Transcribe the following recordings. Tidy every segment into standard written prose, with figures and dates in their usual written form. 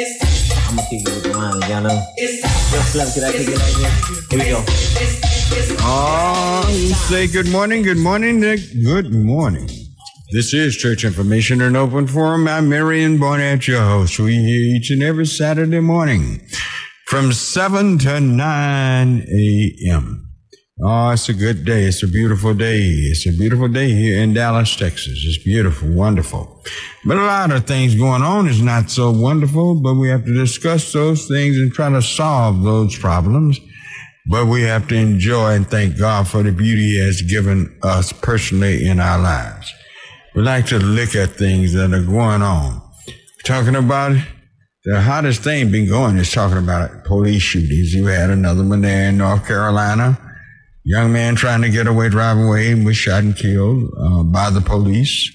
I'm gonna kick it with mine, y'all know. Yo, Slim, can I kick it right here? Here we go. Say good morning, good morning, Nick. Good morning. This is Church Information and Open Forum. I'm Marian Barnett, your host. We here each and every Saturday morning from 7 to 9 a.m. Oh, it's a good day. It's a beautiful day. It's a beautiful day here in Dallas, Texas. It's beautiful, wonderful. But a lot of things going on is not so wonderful, but we have to discuss those things and try to solve those problems. But we have to enjoy and thank God for the beauty He has given us personally in our lives. We like to look at things that are going on. Talking about it, the hottest thing been going is talking about it. Police shootings. You had another one there in North Carolina. Young man trying to get away, drive away, and was shot and killed by the police.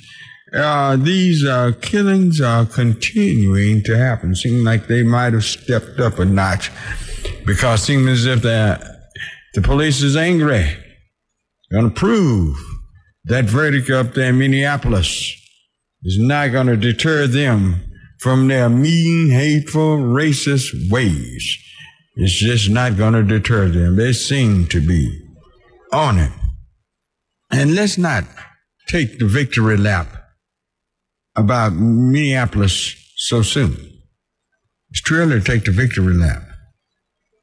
These killings are continuing to happen. Seems like they might have stepped up a notch because it seems as if the police is angry. Going to prove that verdict up there in Minneapolis is not going to deter them from their mean, hateful, racist ways. It's just not going to deter them. They seem to be on it. And let's not take the victory lap about Minneapolis so soon. It's too early to take the victory lap.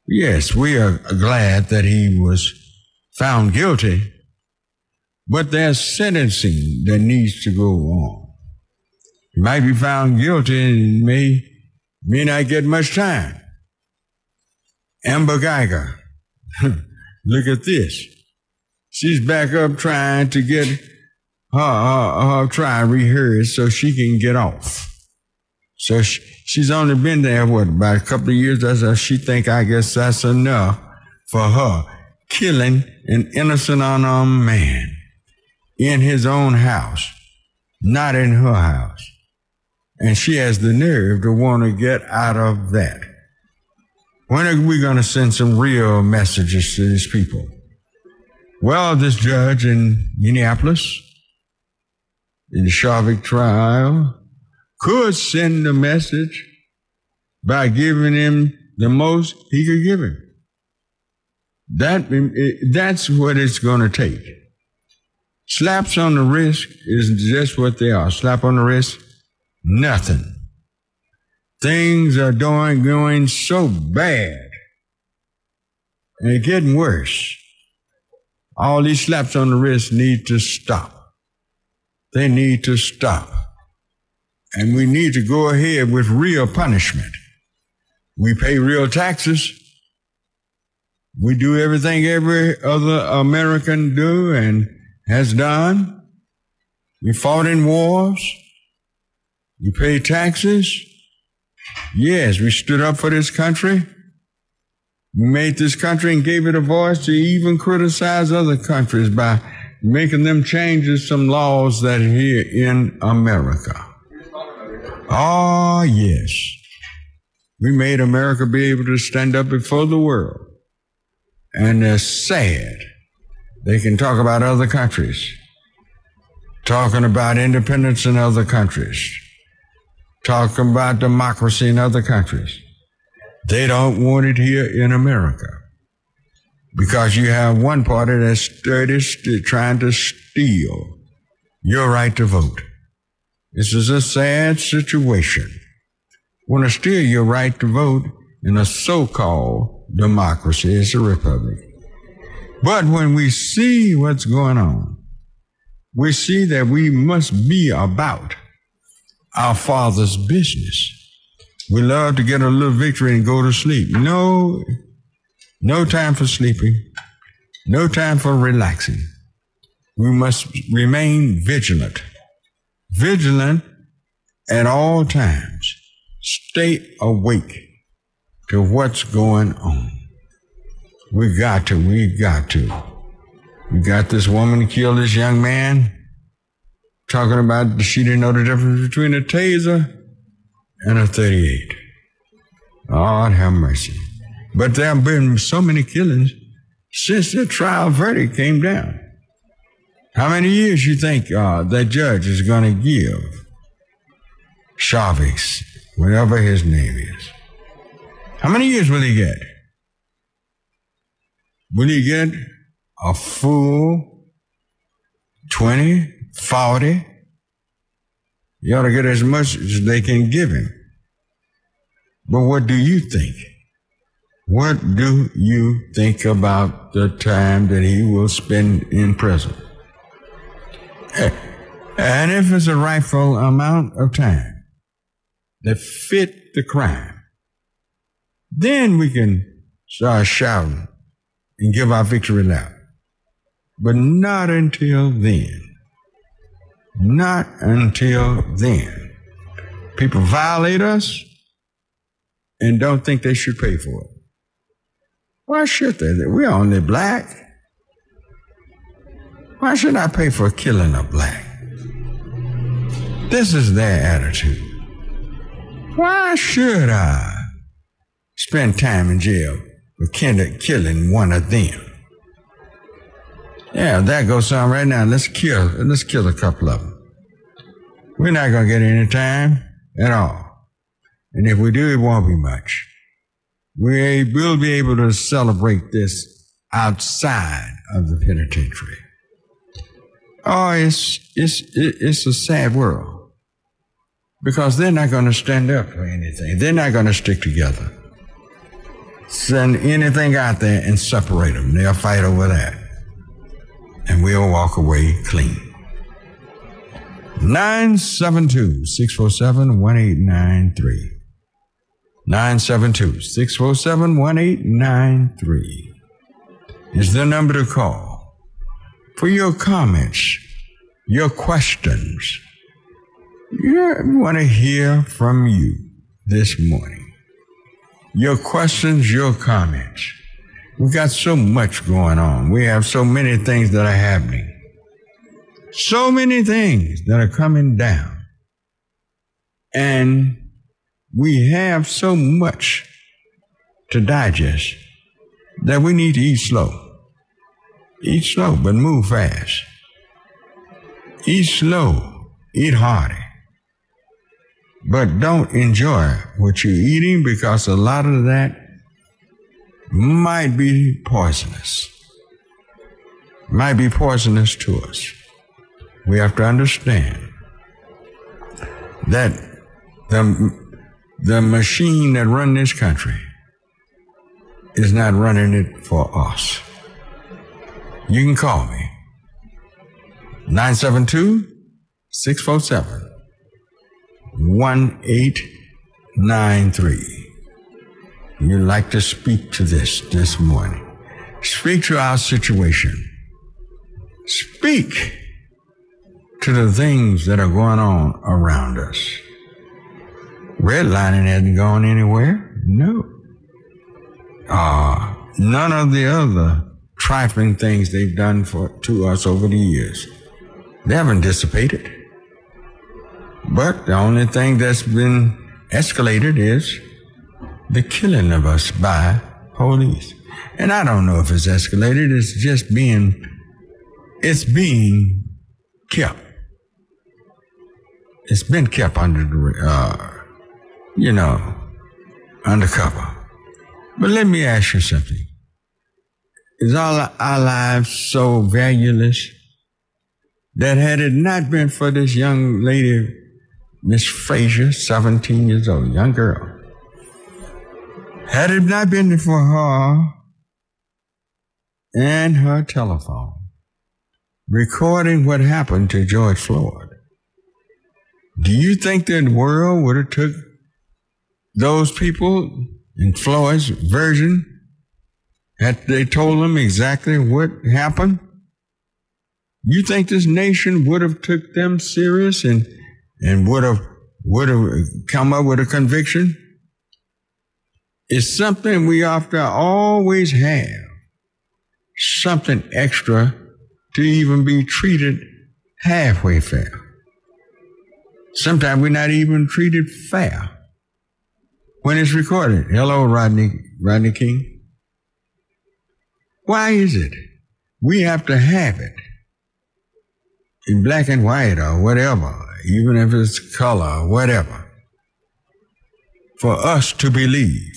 Yes, we are glad that he was found guilty, but there's sentencing that needs to go on. He might be found guilty and may not get much time. Amber Geiger, look at this. She's back up trying to get her trial rehearsed so she can get off. So she's only been there, about a couple of years. That's how she think, I guess that's enough for her. Killing an innocent, unarmed man in his own house, not in her house. And she has the nerve to want to get out of that. When are we going to send some real messages to these people? Well, this judge in Minneapolis, in the Shavik trial, could send a message by giving him the most he could give him. That's what it's going to take. Slaps on the wrist is just what they are. Slap on the wrist, nothing. Things are going so bad, and it's getting worse. All these slaps on the wrist need to stop. They need to stop. And we need to go ahead with real punishment. We pay real taxes. We do everything every other American do and has done. We fought in wars. We pay taxes. Yes, we stood up for this country. We made this country and gave it a voice to even criticize other countries by making them change some laws that are here in America. Oh, yes. We made America be able to stand up before the world. And they're sad. They can talk about other countries, talking about independence in other countries, talking about democracy in other countries. They don't want it here in America because you have one party that's trying to steal your right to vote. This is a sad situation. Want to steal your right to vote in a so-called democracy. It's a republic. But when we see what's going on, we see that we must be about our Father's business. We love to get a little victory and go to sleep. No time for sleeping. No time for relaxing. We must remain vigilant. Vigilant at all times. Stay awake to what's going on. We got to. We got this woman killed this young man, talking about she didn't know the difference between a taser and a 38. God have mercy. But there have been so many killings since the trial verdict came down. How many years you think that judge is going to give Shavik whatever his name is. How many years will he get? Will he get a full 20, 40? You ought to get as much as they can give him. But what do you think? What do you think about the time that he will spend in prison? And if it's a rightful amount of time that fit the crime, then we can start shouting and give our victory loud. But not until then. Not until then. People violate us and don't think they should pay for it. Why should they? We're only black. Why should I pay for killing a black? This is their attitude. Why should I spend time in jail for killing one of them? Yeah, that goes on right now. Let's kill a couple of them. We're not going to get any time at all. And if we do, it won't be much. We will be able to celebrate this outside of the penitentiary. Oh, it's a sad world, because they're not going to stand up for anything. They're not going to stick together. Send anything out there and separate them. They'll fight over that. And we'll walk away clean. 972-647-1893. 972-647-1893 is the number to call for your comments, your questions. We want to hear from you this morning. Your questions, your comments. We've got so much going on. We have so many things that are happening. So many things that are coming down. And we have so much to digest that we need to eat slow. Eat slow, but move fast. Eat slow, eat hearty. But don't enjoy what you're eating, because a lot of that might be poisonous. Might be poisonous to us. We have to understand that the machine that runs this country is not running it for us. You can call me. 972-647-1893. You'd like to speak to this morning. Speak to our situation. Speak to the things that are going on around us. Redlining hasn't gone anywhere. No. None of the other trifling things they've done to us over the years. They haven't dissipated. But the only thing that's been escalated is the killing of us by police. And I don't know if it's escalated. It's just being kept. It's been kept under the, undercover. But let me ask you something. Is all our lives so valueless that had it not been for this young lady, Miss Frazier, 17 years old, young girl, had it not been for her and her telephone recording what happened to George Floyd, do you think that the world would have took those people and Floyd's version had they told them exactly what happened? You think this nation would have took them serious and would have come up with a conviction? It's something we have to always have, something extra to even be treated halfway fair. Sometimes we're not even treated fair when it's recorded. Hello, Rodney King. Why is it we have to have it in black and white or whatever, even if it's color or whatever? for us to believe.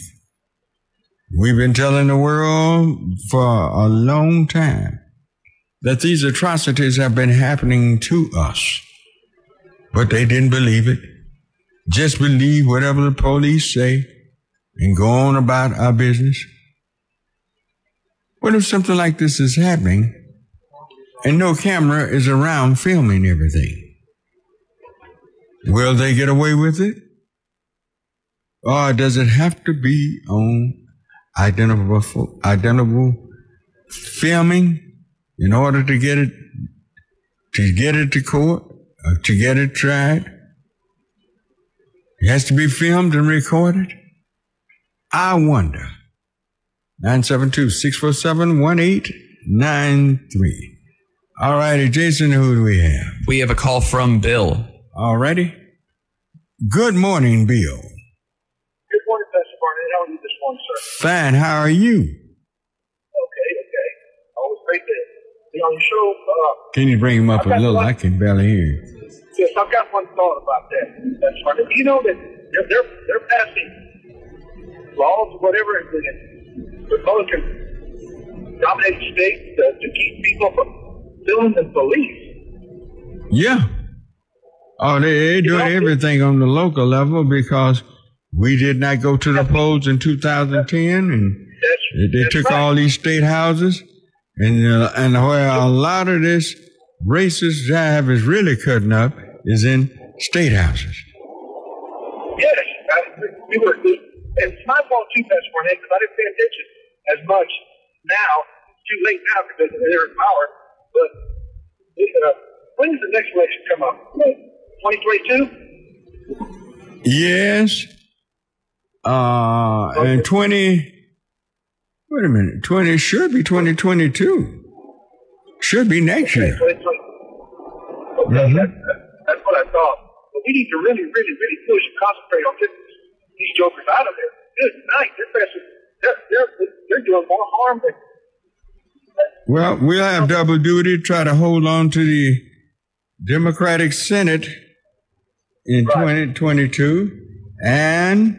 We've been telling the world for a long time that these atrocities have been happening to us, but they didn't believe it. Just believe whatever the police say and go on about our business. What if something like this is happening and no camera is around filming everything? Will they get away with it? Or does it have to be on identical filming in order to get it to court, or to get it tried? It has to be filmed and recorded. I wonder. 972-647-1893. All righty, Jason, who do we have? We have a call from Bill. All righty. Good morning, Bill. Good morning, Pastor Barnett. How are you this morning, sir? Fine. How are you? Okay. Always great to be on the show. Can you bring him up a little? I can barely hear you. Yes, I've got one thought about that. That's right. If you know that they're passing laws, whatever, and Republican dominated states to keep people from suing the police. Yeah. Oh, they're doing everything on the local level because we did not go to the polls in 2010, and they took all these state houses, and where a lot of this racist jive is really cutting up is in state houses. Yes, we were. It's my fault too, Pastor Barnett, because I didn't pay attention as much. Now it's too late now because they're in power. But when does the next election come up? 2022. Yes. And 20. Wait a minute. 20 should be 2022. Should be next year. That's what I thought. But we need to really push and concentrate on getting these jokers out of there. Good night. They're doing more harm than. Well, we'll have double duty. Try to hold on to the Democratic Senate in 2022, and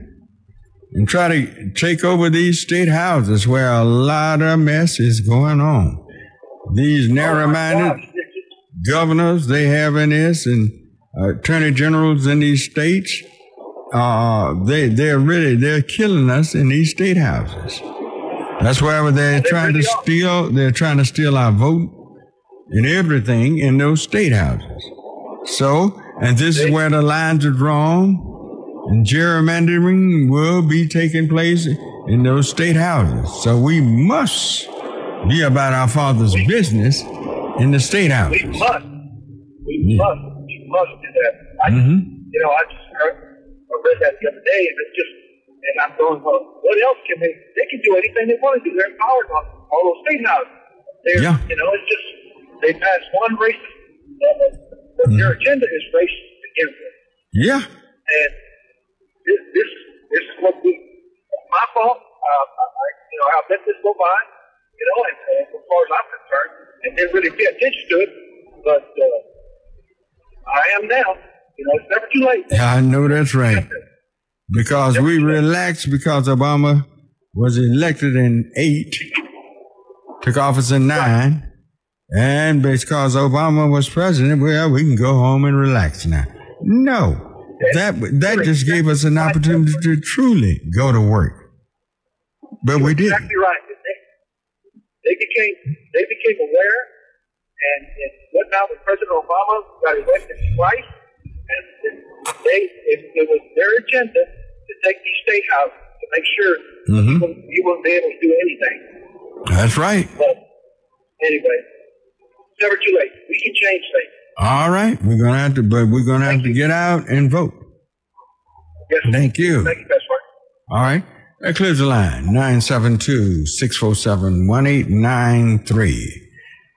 try to take over these state houses where a lot of mess is going on. These narrow-minded governors they have in this, and attorney generals in these states, they're killing us in these state houses. That's why they're trying to steal our vote and everything in those state houses. So, and this is where the lines are drawn, and gerrymandering will be taking place in those state houses. So we must be about our Father's business in the state house. We must do that. I just heard, I read that the other day, and it's just, and I'm going, well, what else can they can do anything they want to do. They're empowered on all those state houses. It's just, they pass one racist, their agenda is racist against them. Yeah. And this is what my fault, I let this go by. And as far as I'm concerned, and didn't really pay attention to it, but I am now. It's never too late. Yeah, I know that's right. Because we relaxed because Obama was elected in 2008, took office in 2009, and because Obama was president, well, we can go home and relax now. No. That just gave us an opportunity to truly go to work. But we didn't. Exactly right. They became aware, and what now? With President Obama got elected twice, and it was their agenda to take these state houses to make sure you wouldn't be able to do anything. That's right. But anyway, it's never too late. We can change things. All right, we're gonna have to, but we're gonna have to get out and vote. Yes. Thank you. Thank you, Pastor. All right. That clears the line. 972-647-1893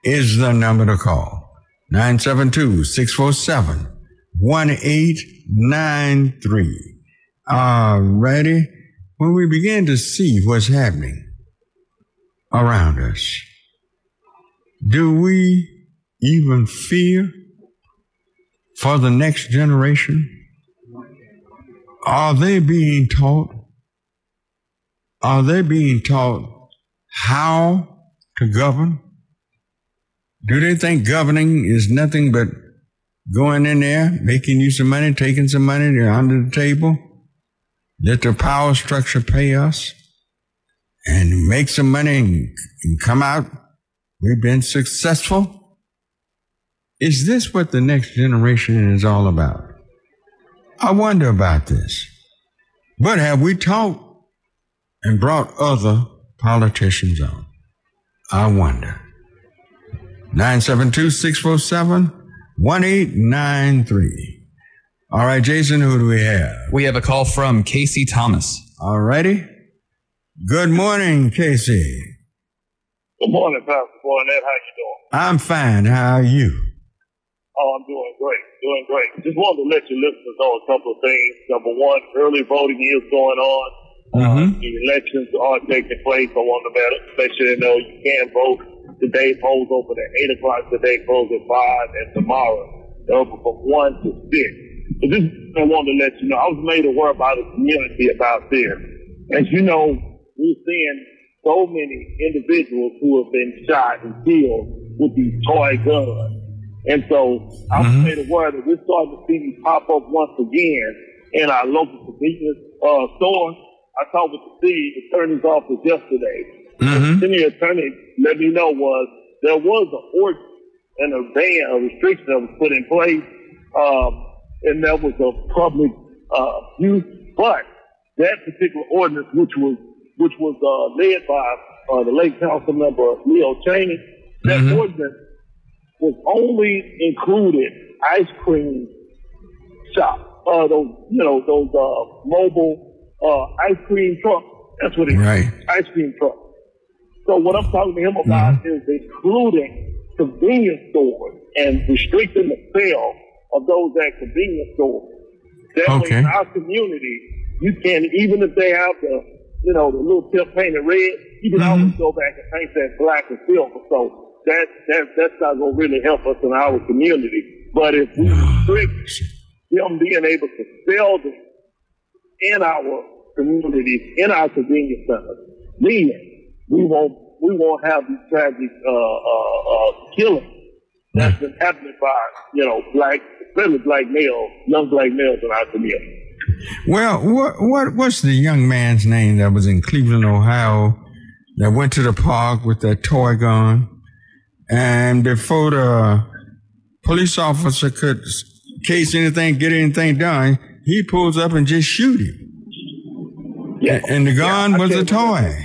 is the number to call. 972-647-1893. All righty. When we begin to see what's happening around us, do we even fear for the next generation? are they being taught? Are they being taught how to govern? Do they think governing is nothing but going in there, making you some money, taking some money, they're under the table, let the power structure pay us, and make some money and come out? We've been successful. Is this what the next generation is all about? I wonder about this. But have we taught and brought other politicians on? I wonder. 972-647-1893. All right, Jason, who do we have? We have a call from Casey Thomas. All righty. Good morning, Casey. Good morning, Pastor Barnett. How you doing? I'm fine. How are you? Oh, I'm doing great. Doing great. Just wanted to let your listeners know a couple of things. Number one, early voting is going on. The elections are taking place. I want to let you know you can vote. Today polls open at 8 o'clock. Today polls at 5, and tomorrow they're open from 1 to 6. So this is what I wanted to let you know. I was made aware by the community about this. As you know, we're seeing so many individuals who have been shot and killed with these toy guns. And so I was made aware that we're starting to see these pop up once again in our local convenience store. I talked with the city attorney's office yesterday. The city attorney let me know there was an order and a ban, a restriction that was put in place, and that was a public use. But that particular ordinance, which was led by the late council member Leo Chaney, that ordinance was only included ice cream shops, those mobile ice cream trucks. That's what it is, ice cream trucks. So what I'm talking to him about is including convenience stores and restricting the sale of those at convenience stores. That way in our community, you can, even if they have the little tip painted red, you can always go back and paint that black and silver. So that's not going to really help us in our community. But if we restrict them being able to sell them in our communities, in our convenience centers, then we won't have these tragic killings that's been happening by young black males in our community. Well, what's the young man's name that was in Cleveland, Ohio, that went to the park with that toy gun, and before the police officer could get anything done, he pulls up and just shoot him. Yeah. And the gun was a toy.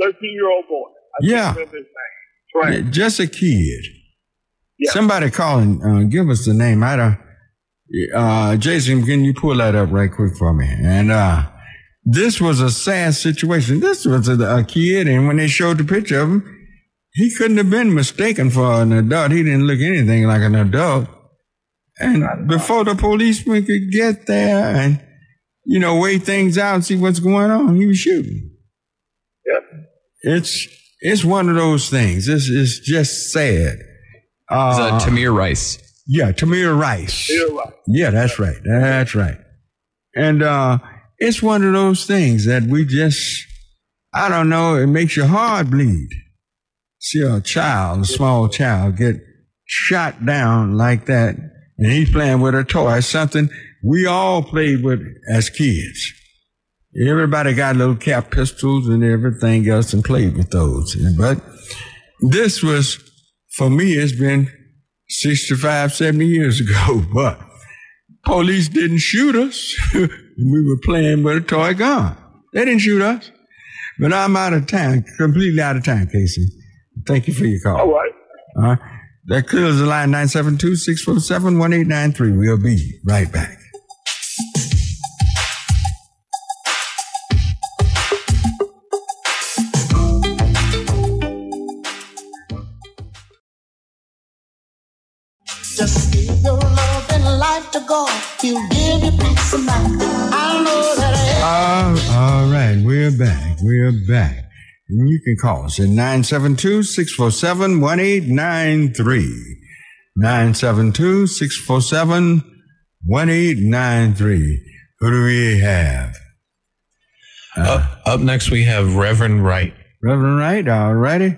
13-year-old boy. I can't remember his name. Right. Yeah, just a kid. Yeah. Somebody call and give us the name. Jason, can you pull that up right quick for me? And this was a sad situation. This was a kid, and when they showed the picture of him, he couldn't have been mistaken for an adult. He didn't look anything like an adult. And before the policeman could get there and, weigh things out and see what's going on, he was shooting. Yep. It's one of those things. It's just sad. It's Tamir Rice. Yeah, Tamir Rice. Yeah, that's right. That's right. And it's one of those things that we just, I don't know, it makes your heart bleed. See a small child get shot down like that, and he's playing with a toy, something we all played with as kids. Everybody got little cap pistols and everything else and played with those. But this was, for me, it's been 65, 70 years ago, but police didn't shoot us. We were playing with a toy gun. They didn't shoot us. But I'm out of time, completely out of time, Casey. Thank you for your call. All right. That clears the line, 972-647-1893. We'll be right back. Just give your love and life to God. He'll give you peace of mind. I know that all right, we're back. And you can call us at 972-647-1893. 972-647-1893. Who do we have? Up next, we have Reverend Wright. Reverend Wright, all righty.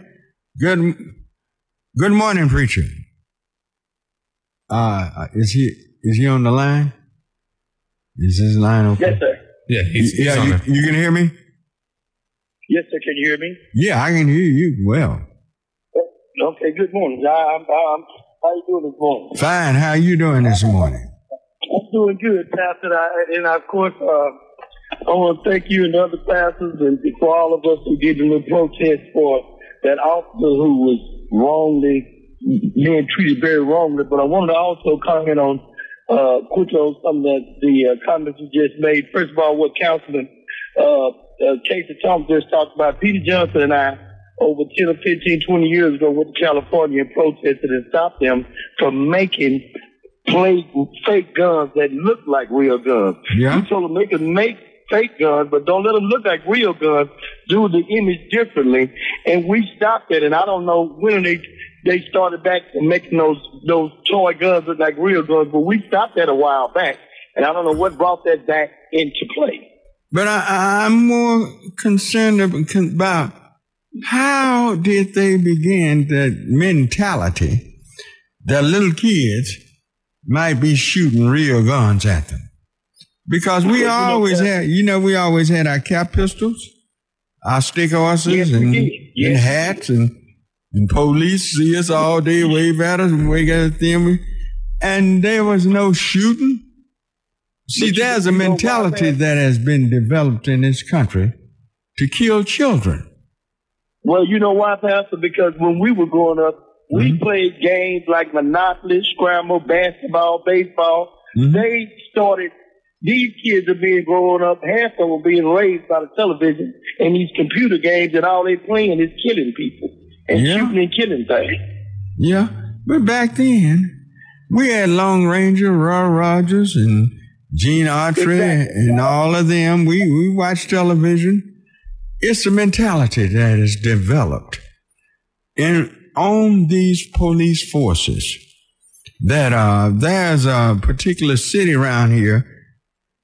Good morning, preacher. Is he on the line? Is his line open? Yes, sir. Yeah, he's on it. You can hear me? Yes, sir. Can you hear me? Yeah, I can hear you well. Okay, good morning. How you doing this morning? Fine. How you doing this morning? I'm doing good, Pastor. And of course, I want to thank you and other pastors and for all of us who did the little protest for that officer who was being treated very wrongly. But I wanted to also comment on quickly on some of the comments you just made. First of all, what Councilman Casey Thomas just talked about, Peter Johnson and I, over 10 or 15, 20 years ago, went to California and protested and stopped them from making fake guns that look like real guns. Yeah. We told them they can make fake guns, but don't let them look like real guns. Do the image differently. And we stopped it, and I don't know when they started back making those toy guns look like real guns, but we stopped that a while back, and I don't know what brought that back into play. But I'm more concerned about how did they begin that mentality that little kids might be shooting real guns at them. Because we always had our cap pistols, our stick horses, and hats, and police see us all day, wave at us, and wave at them, and there was no shooting. See, there's a mentality that has been developed in this country to kill children. Well, you know why, Pastor? Because when we were growing up, we played games like Monopoly, Scramble, basketball, baseball. Mm-hmm. These kids are being grown up, half of them are being raised by the television and these computer games, and all they playing is killing people and shooting and killing things. Yeah, but back then, we had Lone Ranger, Roy Rogers, and Gene Autry, and all of them. We watched television. It's a mentality that is developed on these police forces that there's a particular city around here.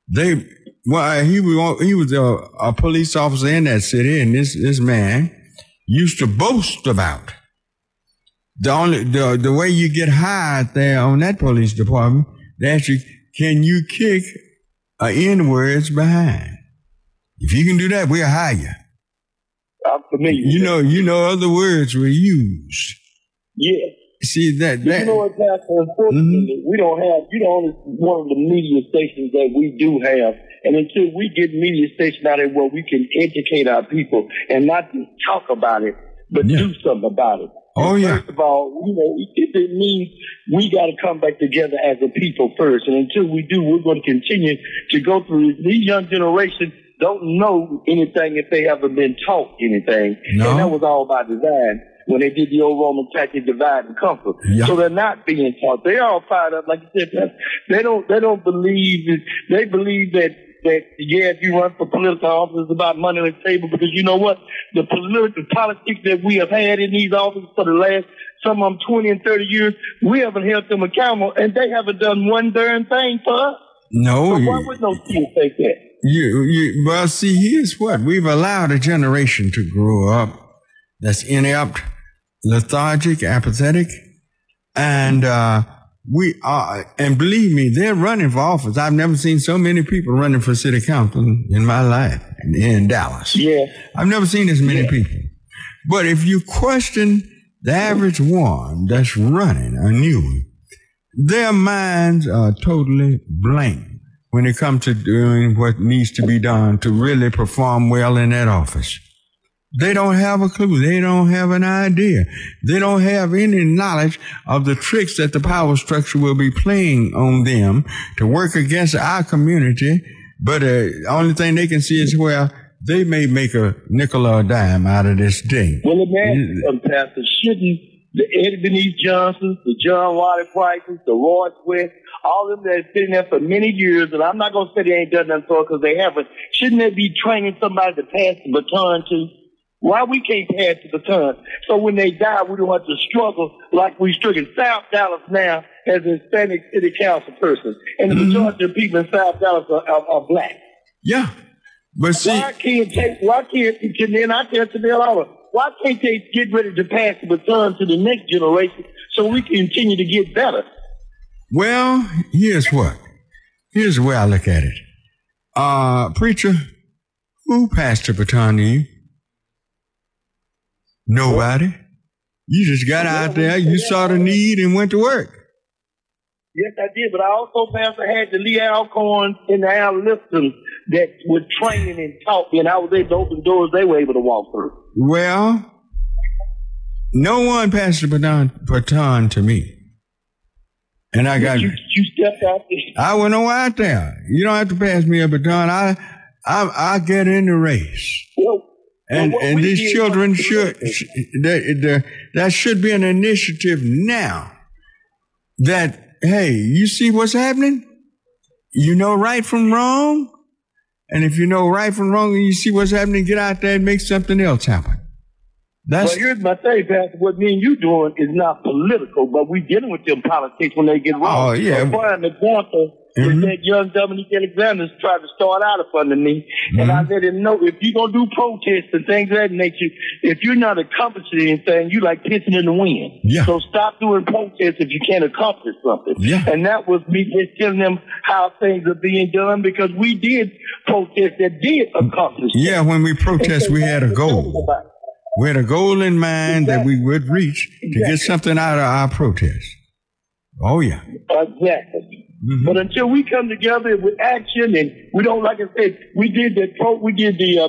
He was a police officer in that city, and this man used to boast about the way you get hired there on that police department. They ask you, can you kick an N-words behind? If you can do that, we'll hire you. I'm familiar. You know, other words were used. Yeah. See that. You know what, Pastor? Unfortunately, we don't have. You know, one of the media stations that we do have, and until we get media stations out there where we can educate our people and not just talk about it, but do something about it. Oh, and first of all, you know, it means we got to come back together as a people first, and until we do, we're going to continue to go through this. These young generation don't know anything if they haven't been taught anything, and that was all by design. When they did the old Roman tactic, divide and conquer, so they're not being taught. They're all fired up, like you said. They don't believe. They believe that if you run for political office, it's about money on the table. Because you know what, the politics that we have had in these offices for the last some of them 20 and 30 years, we haven't held them accountable, and they haven't done one darn thing for us. No, so why would no people think that? Well, see, here's what we've allowed a generation to grow up that's inept, lethargic, apathetic, and we are. And believe me, they're running for office. I've never seen so many people running for city council in my life in Dallas. Yeah, I've never seen as many people. But if you question the average one that's running, a new one, their minds are totally blank when it comes to doing what needs to be done to really perform well in that office. They don't have a clue. They don't have an idea. They don't have any knowledge of the tricks that the power structure will be playing on them to work against our community. But the only thing they can see is, well, they may make a nickel or a dime out of this day. Well, imagine, Pastor, shouldn't the Ebenezer Johnsons, the John Waters Prices, the Royce West, all of them that have been there for many years, and I'm not going to say they ain't done nothing for it because they haven't, shouldn't they be training somebody to pass the baton to? Why we can't pass the baton? So when they die, we don't have to struggle like we struck in South Dallas now as a Hispanic city council person, and the majority of people in South Dallas are black. Yeah, but see, why can't they get ready to pass the baton to the next generation so we can continue to get better? Well, here's the way I look at it. Preacher, who passed the baton to you? Nobody. You just got out there, you saw the need and went to work. Yes, I did, but I also, Pastor, had the Lee Alcorn and the Al Liston that were training and taught me, and I was able to open doors they were able to walk through. Well, no one passed the baton to me. And I got... You stepped out there. I went out there. You don't have to pass me a baton. I get in the race. Well, and these children should... That should be an initiative now that... Hey, you see what's happening? You know right from wrong? And if you know right from wrong and you see what's happening, get out there and make something else happen. Well, here's my thing, Pastor. What me and you doing is not political, but we dealing with them politics when they get wrong. Oh, yeah. An example is that young Dominique Alexander tried to start out up under me, and I let him know, if you're going to do protests and things of that nature, if you're not accomplishing anything, you like pissing in the wind. Yeah. So stop doing protests if you can't accomplish something. Yeah. And that was me just telling them how things are being done, because we did protest that did accomplish things. Yeah, when we protest, so we had a goal. We had a goal in mind that we would reach to get something out of our protest. Oh, yeah. Exactly. Mm-hmm. But until we come together with action, and we don't, like I said, we did the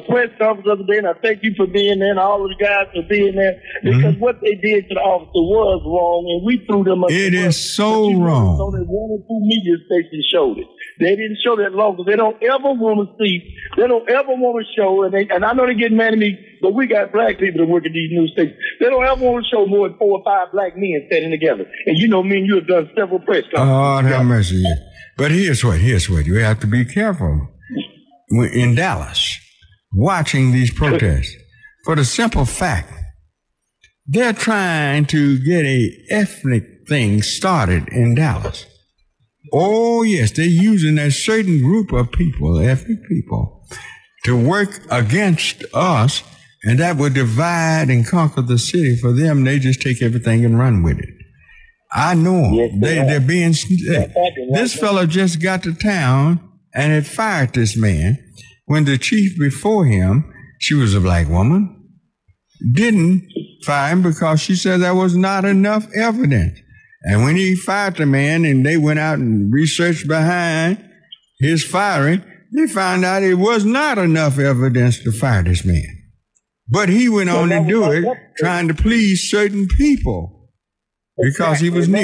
press conference the other day, and I thank you for being there and all of the guys for being there, because what they did to the officer was wrong, and we threw them up. It is so wrong. So that one or two media stations showed it. They didn't show that long because they don't ever want to see. They don't ever want to show, and I know they get mad at me, but we got black people that work at these news stations. They don't ever want to show more than 4 or 5 black men standing together. And you know, me and you have done several press conferences. Oh, have mercy. Yeah. But here's what you have to be careful. We're in Dallas watching these protests for the simple fact they're trying to get a ethnic thing started in Dallas. Oh yes, they're using a certain group of people, ethnic people, to work against us, and that would divide and conquer the city. For them, they just take everything and run with it. I know them. Yes, they're being. This fellow just got to town and had fired this man when the chief before him, she was a black woman, didn't fire him because she said there was not enough evidence. And when he fired the man and they went out and researched behind his firing, they found out it was not enough evidence to fire this man. But he went on to do it, trying to please certain people. Because he was new.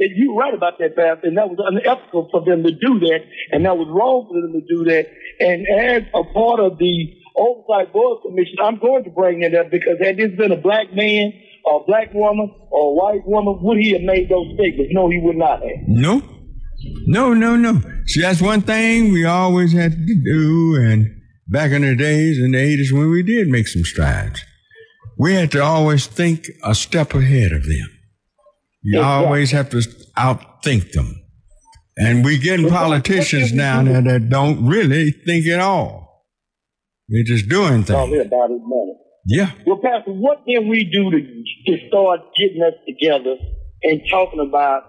You're right about that, Pastor, and that was unethical for them to do that, and that was wrong for them to do that. And as a part of the Oversight Board Commission, I'm going to bring that up, because had this been a black man or a black woman or a white woman, would he have made those statements? No, he would not have. No. See, that's one thing we always had to do, and back in the days, in the 80s, when we did make some strides, we had to always think a step ahead of them. You always have to outthink them. And we're getting politicians now that don't really think at all. They're just doing things. Yeah. Well, Pastor, what can we do to start getting us together and talking about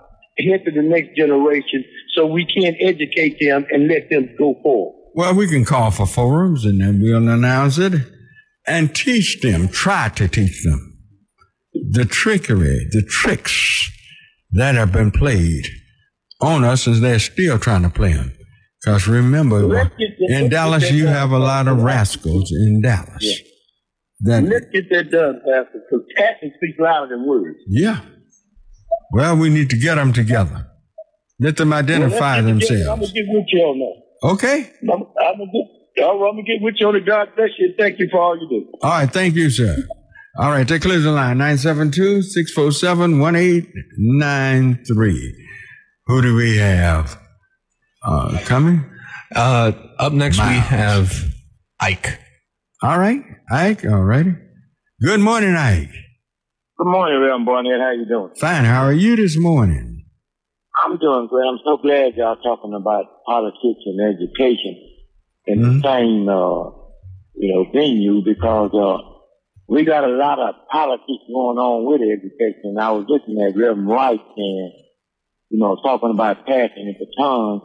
helping the next generation so we can educate them and let them go forward? Well, we can call for forums, and then we'll announce it and teach them, try to teach them the trickery, the tricks that have been played on us, as they're still trying to play them. Because remember, in Dallas, you have a lot of rascals in Dallas. Yeah. Let's get that done, Pastor, because actions speak louder than words. Yeah. Well, we need to get them together. Let them identify themselves. I'm going to get with you on that. Okay. I'm going to get with you on it. God bless you. Thank you for all you do. All right. Thank you, sir. All right, that clears the line, 972-647-1893. Who do we have coming? Up next, Miles. We have Ike. All right, Ike, all righty. Good morning, Ike. Good morning, Reverend Barnett. How you doing? Fine, how are you this morning? I'm doing great. I'm so glad y'all talking about politics and education in the same, venue, because we got a lot of politics going on with education. I was looking at Reverend Wright and, talking about passing the baton.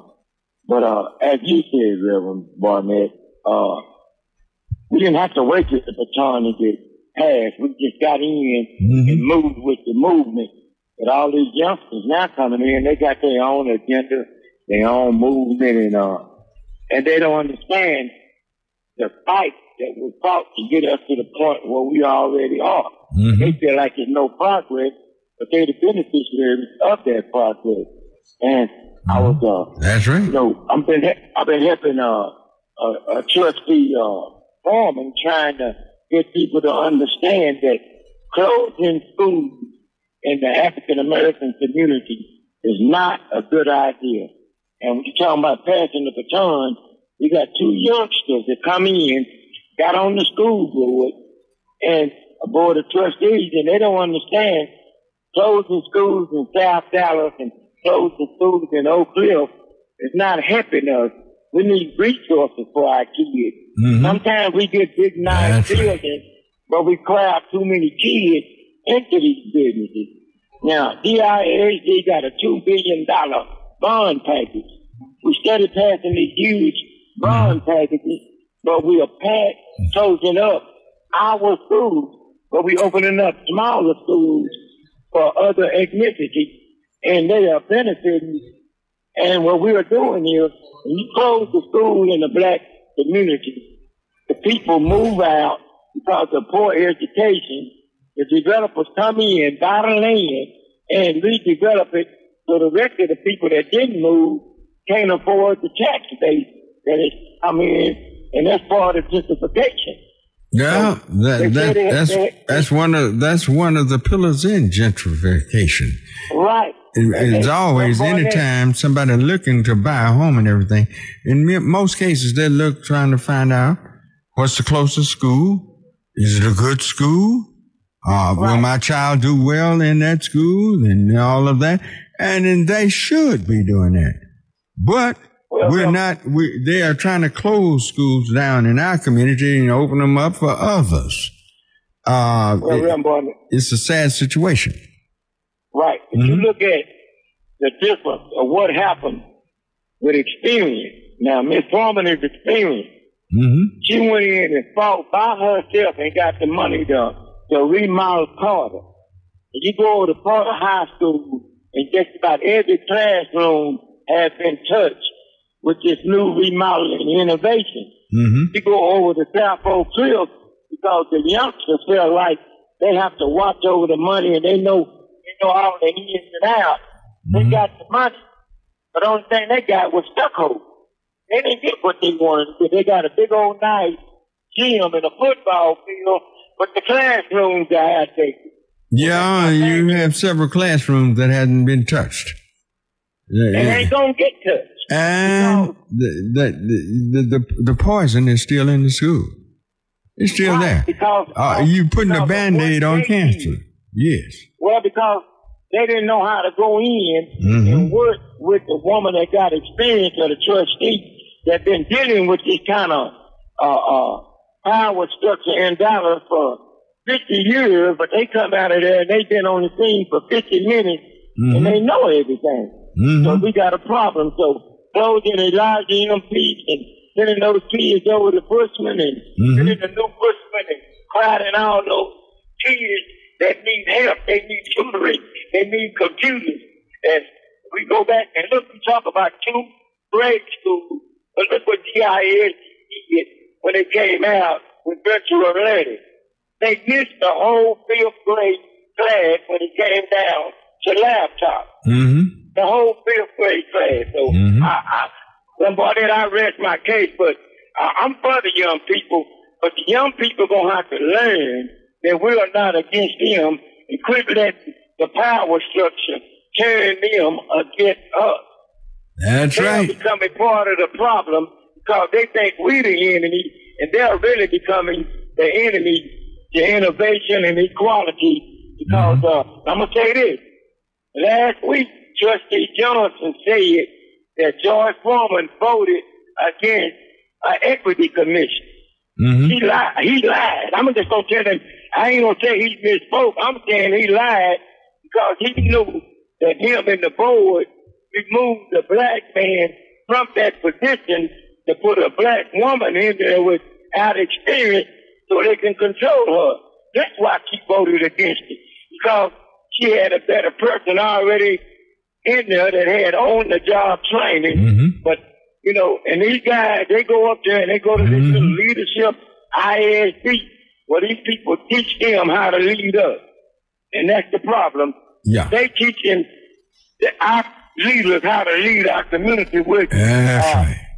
But as you said, Reverend Barnett, we didn't have to wait for the baton to get passed. We just got in and moved with the movement. But all these youngsters now coming in, they got their own agenda, their own movement, and they don't understand the fight that was fought to get us to the point where we already are. Mm-hmm. They feel like there's no progress, but they're the beneficiaries of that progress. And I was, that's right. I've been helping a trustee Foreman trying to get people to understand that closing schools in the African American community is not a good idea. And when you're talking about passing the baton, you got two youngsters that come in, got on the school board and a board of trustees, and they don't understand closing schools in South Dallas and closing schools in Oak Cliff is not helping us. We need resources for our kids. Mm-hmm. Sometimes we get big, nice buildings, but we crowd too many kids into these businesses. Now, DIASD got a $2 billion bond package. We started passing these huge bond packages, but we are closing up our schools, but we opening up smaller schools for other ethnicities, and they are benefiting. And what we are doing here, when you close the school in the black community, the people move out because of poor education. The developers come in, buy the land, and redevelop it, so the rest of the people that didn't move can't afford the tax base that is coming in, and that's part of gentrification. Yeah, so that's one of the pillars in gentrification. Right. It's always, anytime somebody looking to buy a home and everything, in most cases they look trying to find out what's the closest school, is it a good school, will my child do well in that school and all of that, and then they should be doing that. But they are trying to close schools down in our community and open them up for others. It's a sad situation. Right. If you look at the difference of what happened with experience, now Miss Foreman is experienced. Mm-hmm. She went in and fought by herself and got the money to remodel Carter. If you go over to Carter High School, and just about every classroom has been touched with this new remodeling innovation. Mm-hmm. You go over to South Oak Cliff because the youngsters feel like they have to watch over the money, and they know all the ins and outs. Mm-hmm. They got the money, but the only thing they got was stucco. They didn't get what they wanted, because they got a big old nice gym and a football field, but the classrooms are out there. Yeah, you have several classrooms that hadn't been touched. They ain't gonna get touched. And the poison is still in the school. It's still there. Because you putting a Band-Aid on cancer. Yes. Well, because they didn't know how to go in and work with the woman that got experience, or the trustee that been dealing with this kind of power structure in Dallas for 50 years, but they come out of there and they've been on the scene for 50 minutes and they know everything. Mm-hmm. So we got a problem. So closing Elijah M.P. and sending those kids over to Bushman and sending the new Bushman and crowding all those kids that need help, they need tutoring, they need computers. And we go back and look, we talk about 2 grade schools, but look what DISD did when they came out with virtual learning. They missed the whole 5th grade class when it came down to laptops. Mm-hmm. The whole 5th grade class. So I rest my case, but I'm for the young people. But the young people going to have to learn that we are not against them, and quit letting the power structure turn them against us. That's right. They're becoming part of the problem because they think we're the enemy, and they're really becoming the enemy to innovation and equality because I'm going to say this. Last week, Trustee Johnson said that George Foreman voted against an equity commission. Mm-hmm. He lied. He lied. I'm just going to tell him, I ain't going to say he misspoke. I'm saying he lied because he knew that him and the board removed the black man from that position to put a black woman in there without experience so they can control her. That's why she voted against it, because she had a better person already in there that had on-the-job training. Mm-hmm. But, you know, and these guys, they go up there and they go to this little leadership ISD where these people teach them how to lead us. And that's the problem. Yeah. They teach them our leaders how to lead our community with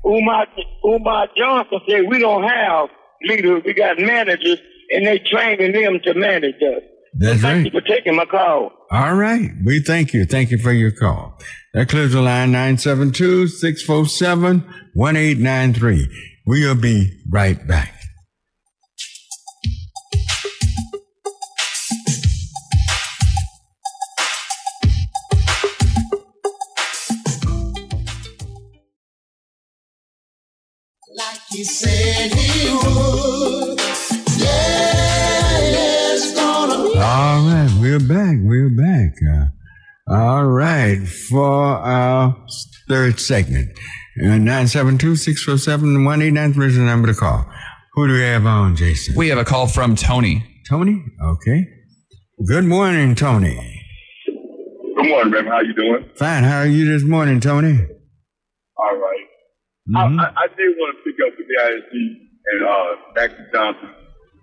Umar Johnson said, we don't have leaders, we got managers, and they training them to manage us. That's right. Thank you for taking my call. All right. We thank you. Thank you for your call. That clears the line, 972-647-1893. We'll be right back. Like you said he would. All right, we're back. All right, for our third segment, 972-647-1893 is the number to call. Who do we have on, Jason? We have a call from Tony. Tony, okay. Good morning, Tony. Good morning, Reverend. How you doing? Fine. How are you this morning, Tony? All right. Mm-hmm. I did want to pick up with the ISD and Maxie Johnson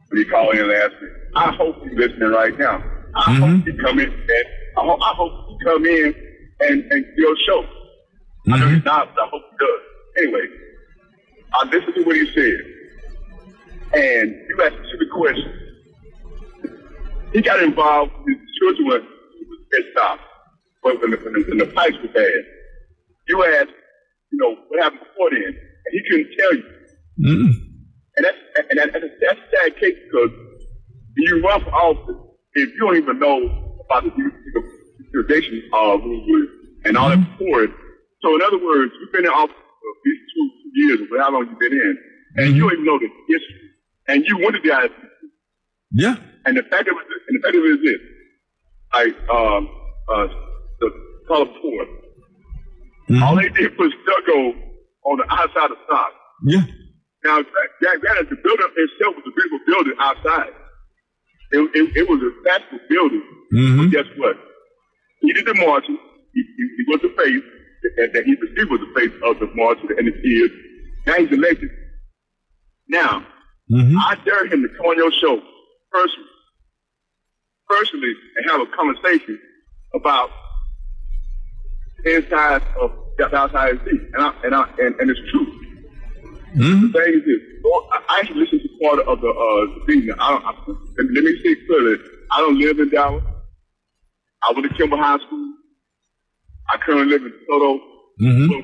when he called in last week. I hope you're listening right now. I hope you come in. And I hope you come in and do your show. I know he's not, but I hope he does. Anyway, I listened to what he said, and you asked a stupid question. He got involved with his children when he was pissed off, but when the pipes were bad. You asked, you know, what happened before then, and he couldn't tell you. And that's a sad case because you run for office if you don't even know about the accusation of who and all that before it. So in other words, you've been in office for these 2 years, or how long you've been in, and you don't even know the history. And you went to the ISD. Yeah. And the fact of it is this. The color poor. All they did was stucco on the outside of the stock. Yeah. Now, that is the building itself was a beautiful building outside. It was a factual building. But guess what? He did the marching. He was the face. He was the face of the marching and the kids. Now he's elected. Now, I dare him to come on your show personally and have a conversation about the inside of the outside of the city. And it's true. The thing is this. I actually listened to part of the thing. Let me say clearly, I don't live in Dallas. I went to Kimball High School. I currently live in Soto. So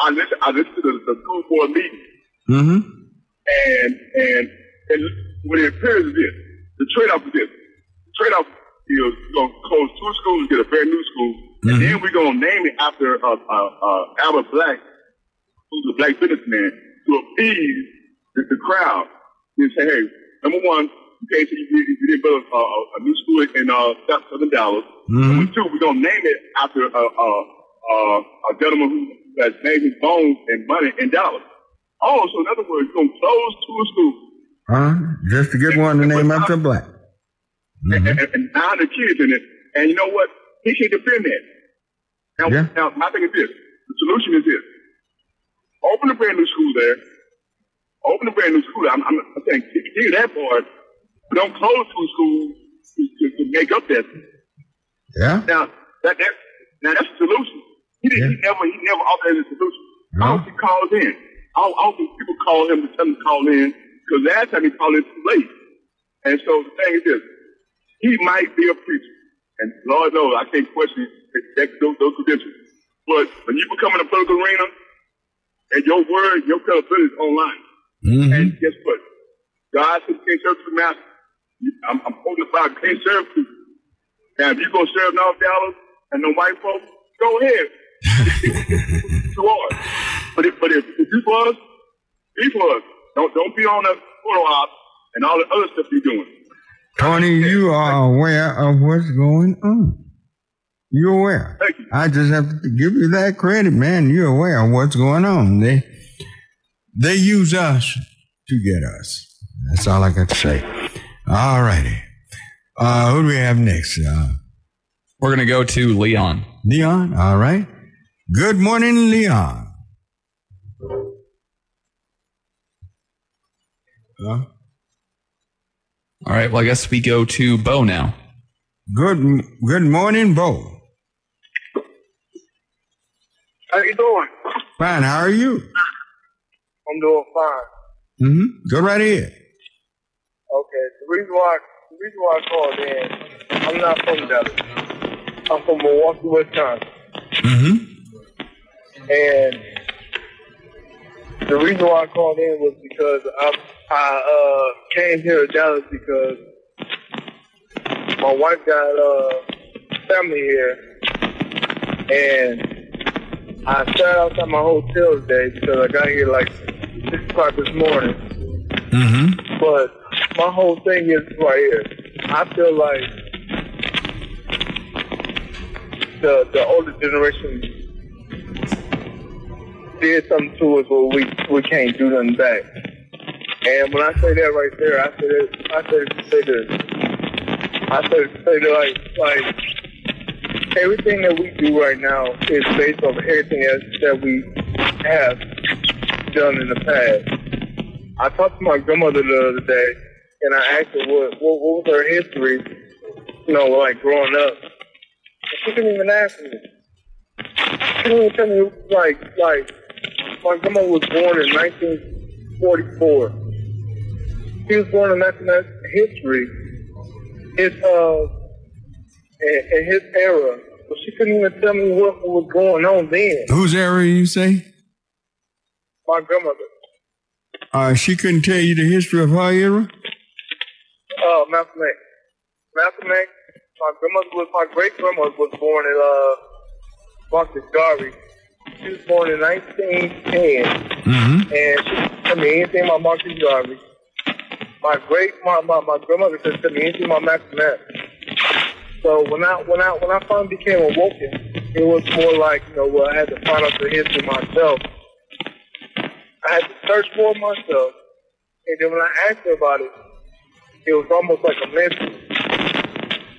I listen to the school board meeting. And what it appears is this. The trade-off is this. The trade-off is we're going to close two schools, get a brand new school, and then we're going to name it after Albert Black, who's a black businessman, to appease the crowd and say, hey, number one, okay, so you didn't build a new school in Southern Dallas. Number two, we're going to name it after a gentleman who has made his bones and money in Dallas. Oh, so in other words, you're going to close two schools. Just to get one to name after Black. And 900 kids in it. And you know what? He should defend that. Now, my thing is this. The solution is this. Open a brand new school there. I'm saying, do that part. But don't close two schools to make up that. Yeah. Now that's the solution. He never offered the solution. No. I don't think he calls in. I don't think people call him to tell him to call in because last time he called in too late. And so the thing is this: he might be a preacher, and Lord knows I can't question those credentials. But when you become in the political arena, and your word, your credibility is online. And guess what? God said, can't serve two masters. I'm holding the Bible, can't serve two. Now, if you're going to serve North Dallas and no white folks, Go ahead. It's hard. But if you plugs, be plugs. Don't be on that photo op and all the other stuff you're doing. Tony, you are aware of what's going on. You're aware. Thank you. I just have to give you that credit, man. You're aware of what's going on. They use us to get us. That's all I got to say. All righty. Who do we have next? We're going to go to Leon. Leon, all right. Good morning, Leon. All right, well, I guess we go to Beau now. Good morning, Beau. How you doing? Fine, how are you? I'm doing fine. Mm-hmm. Go right ahead. Okay, the reason why I called in, I'm not from Dallas. I'm from Milwaukee, Wisconsin. Mm-hmm. And the reason why I called in was because I came here to Dallas because my wife got family here, and I sat outside my hotel today because I got here like 6 o'clock this morning. Mm-hmm. But my whole thing is right here. I feel like the older generation did something to us where we can't do nothing back. And when I say that right there, I say everything that we do right now is based on everything that we have done in the past. I talked to my grandmother the other day, and I asked her what was her history, growing up. And she couldn't even answer me. She couldn't even tell me, my grandma was born in 1944. She was born in mathematics history. In his era, but she couldn't even tell me what was going on then. Whose era you say? My grandmother. She couldn't tell you the history of her era? Malcolm X. My great-grandmother was born in Boston, Gary. She was born in 1910. Mm-hmm. And she couldn't tell me anything about Marcus Garvey. My grandmother said to me, "Into my mathematics." So when I finally became awoken, it was more like I had to find out the history myself. I had to search for it myself, and then when I asked her about it, it was almost like a mystery.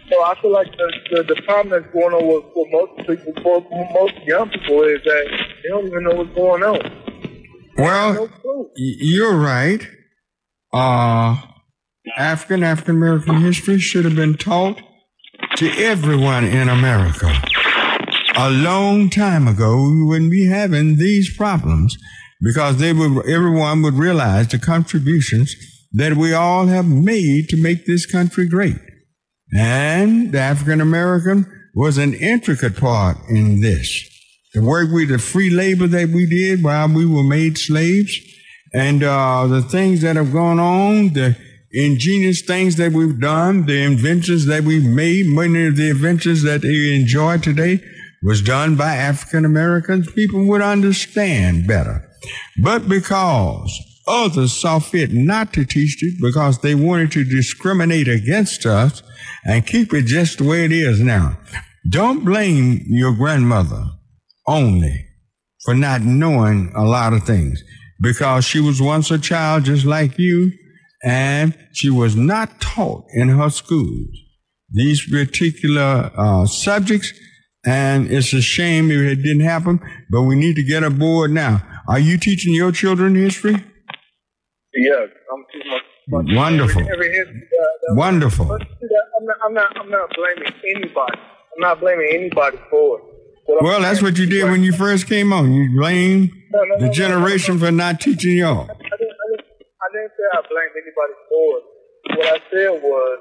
So I feel like the problem that's going on with most people, for most young people, is that they don't even know what's going on. Well, no, you're right. African-American history should have been taught to everyone in America. A long time ago, we wouldn't be having these problems because everyone would realize the contributions that we all have made to make this country great. And the African-American was an intricate part in this. The work the free labor that we did while we were made slaves, and the things that have gone on, the ingenious things that we've done, the inventions that we've made, many of the inventions that they enjoy today was done by African Americans. People would understand better. But because others saw fit not to teach it, because they wanted to discriminate against us and keep it just the way it is now. Don't blame your grandmother only for not knowing a lot of things, because she was once a child just like you, and she was not taught in her schools these particular subjects, and it's a shame if it didn't happen, but we need to get aboard now. Are you teaching your children history? Yes, I'm teaching my children. Wonderful. Wonderful. I'm not blaming anybody. I'm not blaming anybody for it. Well, that's what you did when you first came on. You blamed the generation for not teaching y'all. I didn't say I blamed anybody for it. What I said was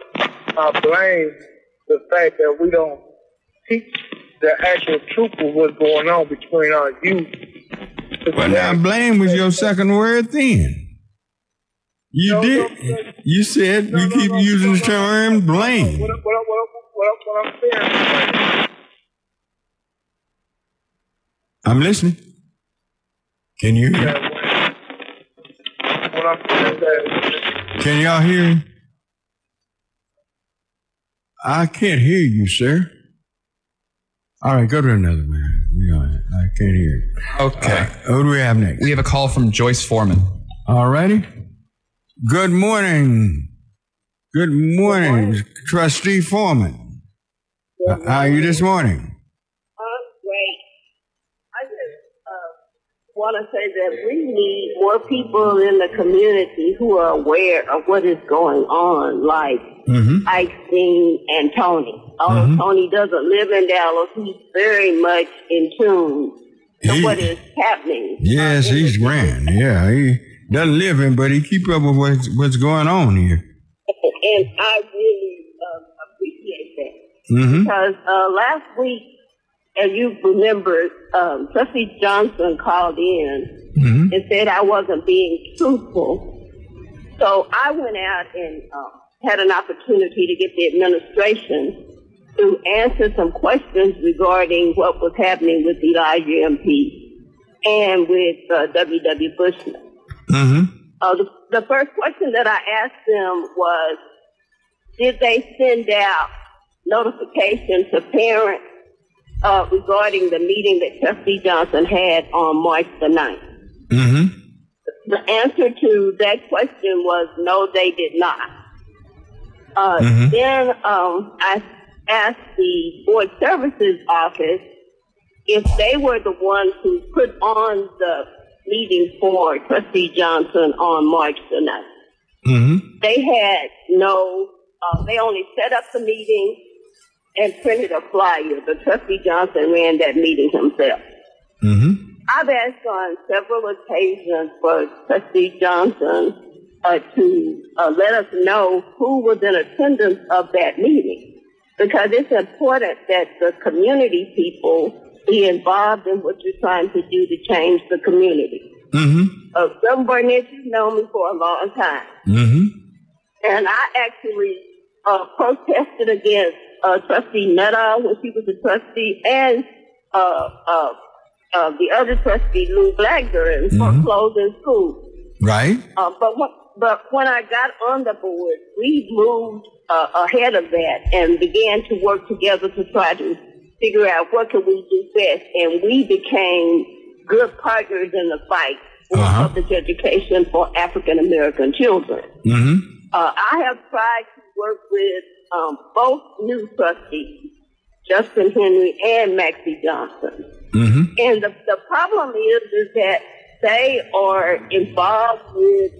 I blamed the fact that we don't teach the actual truth of what's going on between our youth. Well, now blame was your second word then. You did. You said you keep using the term blame. What I'm saying is I'm listening. Can you hear? Can y'all hear him? I can't hear you, sir. All right, go to another man. You know, I can't hear you. Okay. Who do we have next? We have a call from Joyce Foreman. All righty. Good morning. Good morning, Trustee Foreman. How are you this morning? Want to say that we need more people in the community who are aware of what is going on, like Ike and Tony. Although Tony doesn't live in Dallas, he's very much in tune to what is happening. Yes, he's grand. Yeah, he doesn't live in, but he keeps up with what's going on here. And I really appreciate that. Because last week, as you remember, Trustee Johnson called in and said I wasn't being truthful. So I went out and had an opportunity to get the administration to answer some questions regarding what was happening with Elijah M.P. and with W.W. Bushman. The first question that I asked them was, did they send out notifications to parents regarding the meeting that Trustee Johnson had on March the 9th. The answer to that question was no, they did not. Then I asked the Board Services Office if they were the ones who put on the meeting for Trustee Johnson on March the 9th. They had no, they only set up the meeting and printed a flyer, but Trustee Johnson ran that meeting himself. I've asked on several occasions for Trustee Johnson to let us know who was in attendance of that meeting, because it's important that the community people be involved in what you're trying to do to change the community. Some Barnetts have known me for a long time. And I actually protested against Trustee Netta when she was a trustee, and the other trustee, Lou Blackburn, for closing school. But when I got on the board, we moved ahead of that and began to work together to try to figure out what could we do best, and we became good partners in the fight for public education for African American children. I have tried to work with both new trustees, Justin Henry and Maxie Johnson. And the problem is that they are involved with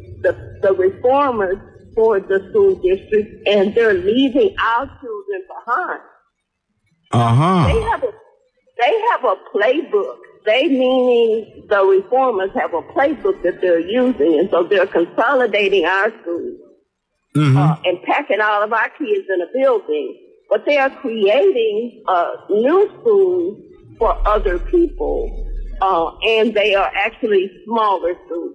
the reformers for the school district, and they're leaving our children behind. They have a playbook. They, meaning the reformers, have a playbook that they're using, and so they're consolidating our schools. And packing all of our kids in a building. But they are creating new schools for other people, and they are actually smaller schools.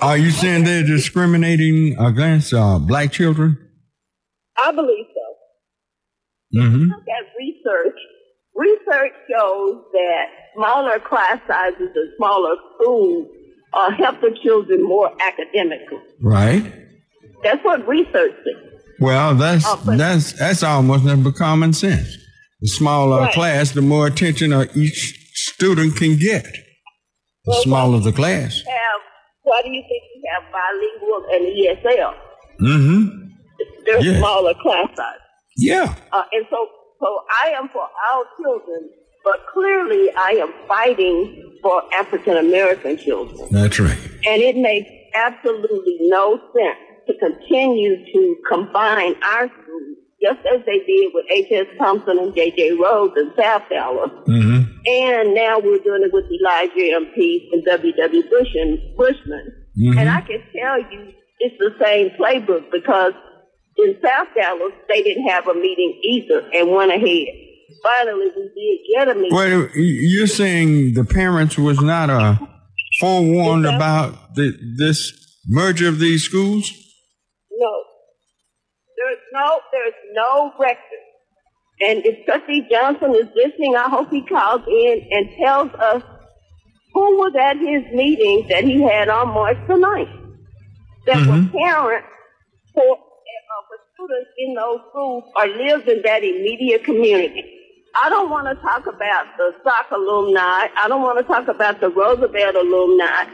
Are you saying they're discriminating against black children? I believe so. Look at research. Research shows that smaller class sizes and smaller schools help the children more academically. That's what research is. Well, that's almost never common sense. The smaller a class, the more attention each student can get. The smaller the class. Why do you think you have bilingual and ESL? They're smaller class sizes. And so I am for our children, but clearly I am fighting for African American children. That's right. And it makes absolutely no sense to continue to combine our schools, just as they did with H.S. Thompson and J.J. Rhodes in South Dallas. And now we're doing it with Elijah M.P. and W.W. Bushman. And I can tell you it's the same playbook, because in South Dallas, they didn't have a meeting either and went ahead. Finally, we did get a meeting. Well, you're saying the parents was not forewarned about this merger of these schools? No. There's no record. And if Trustee Johnson is listening, I hope he calls in and tells us who was at his meeting that he had on March the 9th that were parents for students in those schools or lives in that immediate community. I don't want to talk about the SOC alumni. I don't want to talk about the Roosevelt alumni.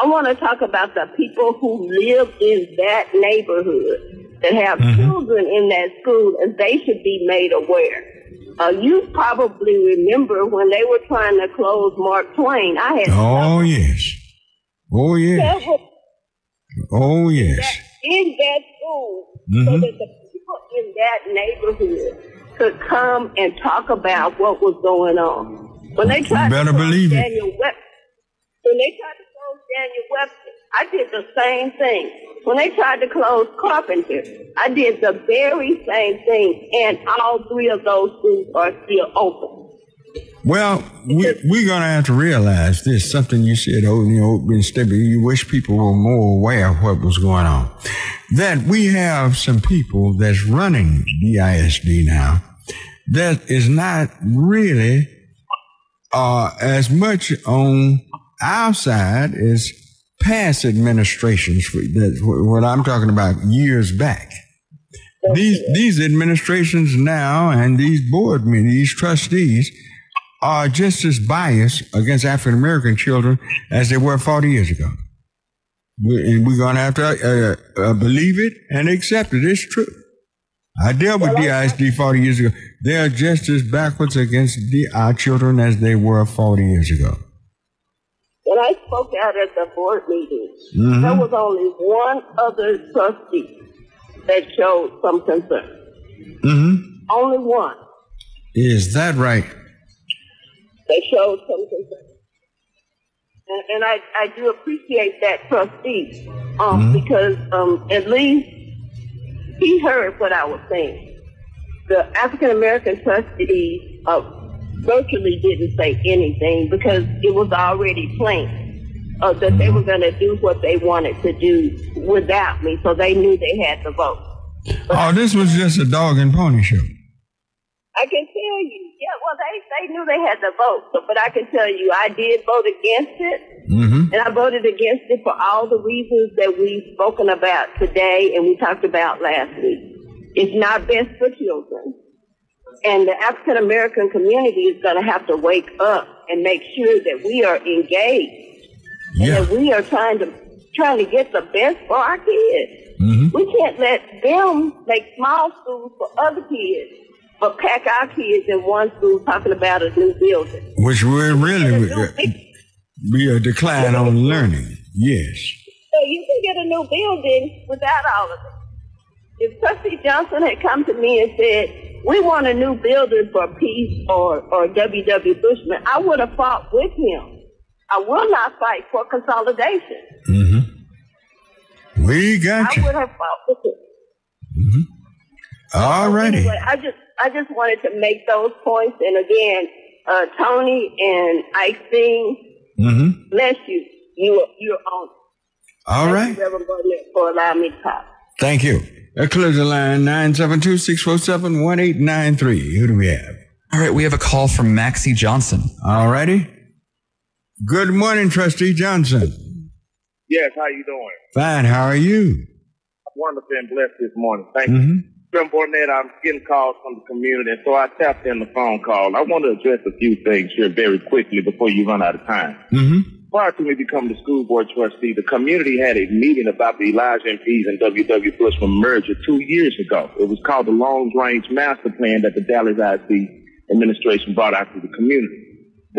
I want to talk about the people who live in that neighborhood that have children in that school, and they should be made aware. You probably remember when they were trying to close Mark Twain. I had several in that school, so that the people in that neighborhood could come and talk about what was going on. When they tried to close Daniel Webster, I did the same thing. When they tried to close Carpenter, I did the very same thing, and all three of those schools are still open. Well, we're going to have to realize this, something you said, you wish people were more aware of what was going on, that we have some people that's running DISD now that is not really as much on our side as past administrations. That's what I'm talking about, years back. These administrations now and these board members, these trustees, are just as biased against African-American children as they were 40 years ago. And we're going to have to believe it and accept it. It's true. I dealt with DISD 40 years ago. They are just as backwards against our children as they were 40 years ago. When I spoke out at the board meeting, there was only one other trustee that showed some concern. Only one. Is that right? They showed some concern. And I do appreciate that trustee, because at least he heard what I was saying. The African-American trustee virtually didn't say anything because it was already plain that they were going to do what they wanted to do without me, so they knew they had the vote. But this was just a dog and pony show. I can tell you, they knew they had the vote, but I can tell you, I did vote against it, and I voted against it for all the reasons that we've spoken about today and we talked about last week. It's not best for children, and the African-American community is going to have to wake up and make sure that we are engaged and that we are trying to get the best for our kids. We can't let them make small schools for other kids, but pack our kids in one school talking about a new building. Which we're really, we are decline on learning, So you can get a new building without all of it. If Trustee Johnson had come to me and said, we want a new building for Peace or W.W. Bushman, I would have fought with him. I will not fight for consolidation. We got you. I would have fought with him. All righty. Anyway, I just wanted to make those points. And again, Tony and Ike Singh, bless you. You're on. All right. Thank you, Reverend Barnett, for allowing me to talk. Thank you. That clears the line, 972-647-1893. Who do we have? All right, we have a call from Maxie Johnson. All righty. Good morning, Trustee Johnson. Yes, how you doing? Fine, how are you? I've wonderfully been blessed this morning. Thank you. Reverend Barnett, I'm getting calls from the community, so I tapped in the phone call. I want to address a few things here very quickly before you run out of time. Prior to me becoming the school board trustee, the community had a meeting about the Elijah M.P.'s and W.W. Bushman merger 2 years ago. It was called the Long Range Master Plan that the Dallas ISD administration brought out to the community.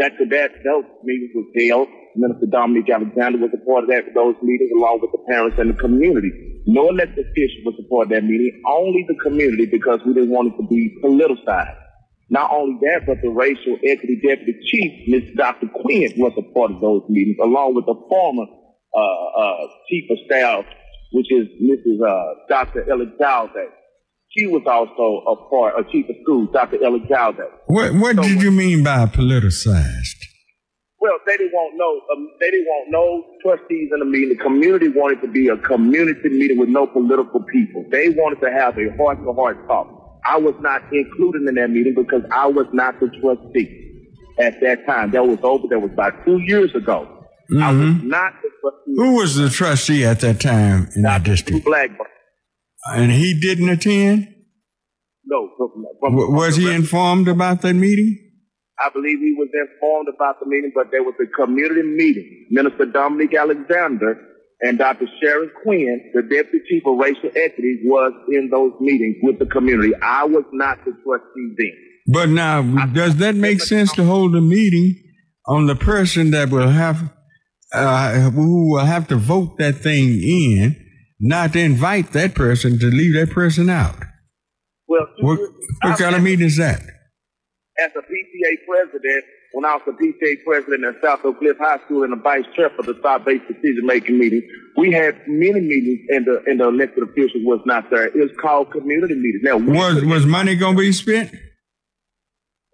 After that, those meetings were held. Minister Dominique Alexander was a part of that, those meetings, along with the parents and the community. No elected official was a part of that meeting, only the community, because we didn't want it to be politicized. Not only that, but the racial equity deputy chief, Ms. Dr. Quinn, was a part of those meetings, along with the former chief of staff, which is Mrs. Dr. Ella Dowdy. She was also a part of chief of school, Dr. Ella Dowdy. What did you mean by politicized? Well, they didn't want no, trustees in the meeting. The community wanted to be a community meeting with no political people. They wanted to have a heart-to-heart talk. I was not included in that meeting because I was not the trustee. at that time. That was over. That was about 2 years ago. Mm-hmm. I was not the trustee. Who was the trustee at that time in our district? Lou Blackburn. And he didn't attend? No. Was he informed about that meeting? I believe he was informed about the meeting, but there was a community meeting. Minister Dominique Alexander and Dr. Sharon Quinn, the Deputy Chief of Racial Equity, was in those meetings with the community. I was not the trustee then. But now, does that make sense to hold a meeting on the person that will have, who will have to vote that thing in, not to invite that person to leave that person out? Well, what kind of meeting is that? As a PTA president, when I was a PTA president at South Oak Cliff High School and the vice chair for the site-based decision-making meeting, we had many meetings, and the elected officials was not there. It was called community meetings. Now, was money going to be spent?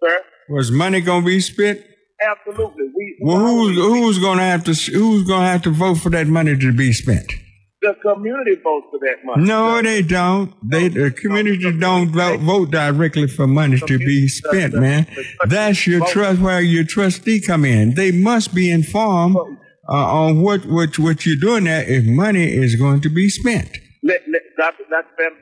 Sir? Was money going to be spent? Absolutely. Who's going to have to vote for that money to be spent? The community votes for that money. No, they don't. The community don't vote directly for money to be spent, man. That's your trust where your trustee come in. They must be informed on what you're doing there if money is going to be spent. Dr.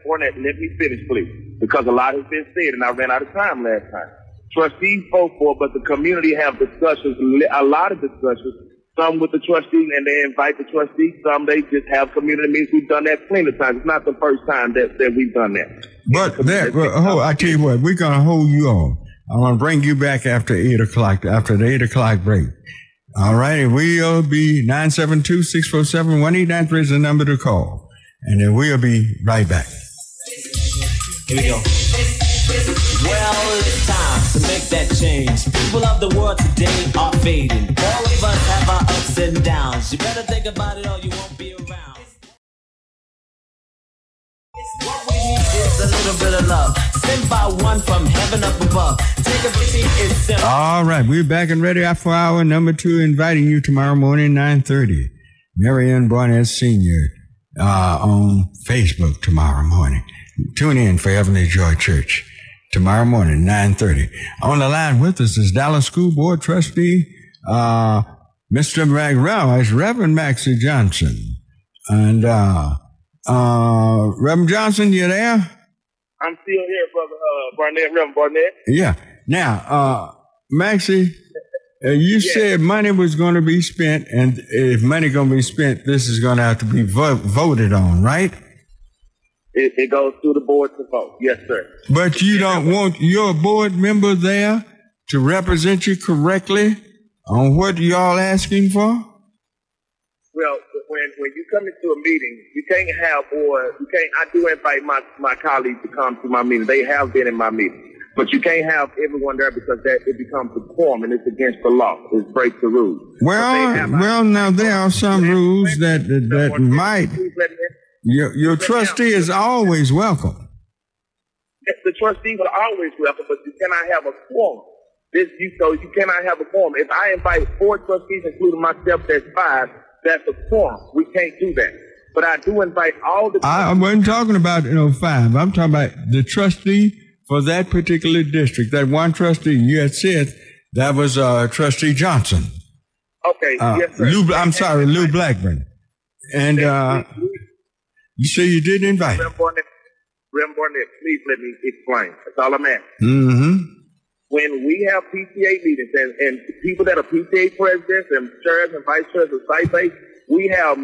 Barnett, let me finish, please, because a lot has been said, and I ran out of time last time. Trustees vote for, but the community have discussions, a lot of discussions. Some with the trustees, and they invite the trustees. Some they just have community meetings. We've done that plenty of times. It's not the first time that we've done that. But I tell you what, we're gonna hold you on. I'm gonna bring you back after 8 o'clock, after the 8 o'clock break. All right, we'll be 972-647-1893 is the number to call, and then we'll be right back. Here we go. Well, it's time to make that change. People of the world today are fading. All of us have our ups and downs. You better think about it or you won't be around. What we need is a little bit of love, sent by one from heaven up above. Take a receipt and send. All right, we're back and ready for hour number two, inviting you tomorrow morning, 9:30. Marian Barnett Sr. On Facebook tomorrow morning. Tune in for Heavenly Joy Church. Tomorrow morning, 9:30. On the line with us is Dallas School Board Trustee, Mr. Reverend Maxie Johnson. And Reverend Johnson, you there? I'm still here, Brother Barnett, Reverend Barnett. Yeah. Now, Maxie, you said money was going to be spent, and if money going to be spent, this is going to have to be voted on, right? It goes through the board to vote. Yes, sir. But you don't want your board member there to represent you correctly on what y'all asking for? Well, when you come into a meeting, you can't have I do invite my colleagues to come to my meeting. They have been in my meeting. But you can't have everyone there because it becomes a quorum and it's against the law. It breaks the rules. Well, now there are some rules that might... Your trustee is always welcome. The trustee will always welcome, but you cannot have a quorum. You cannot have a quorum. If I invite 4 trustees, including myself, that's 5. That's a quorum. We can't do that. But I do invite all the. I wasn't talking about 5. I'm talking about the trustee for that particular district. That one trustee you had said that was Trustee Johnson. Okay. Yes, sir. Lou Blackburn. And. You say you didn't invite him. Reverend Barnett, please let me explain. That's all I'm asking. Mm-hmm. When we have PTA meetings and people that are PTA presidents and chairs and vice chairs of site-based, we have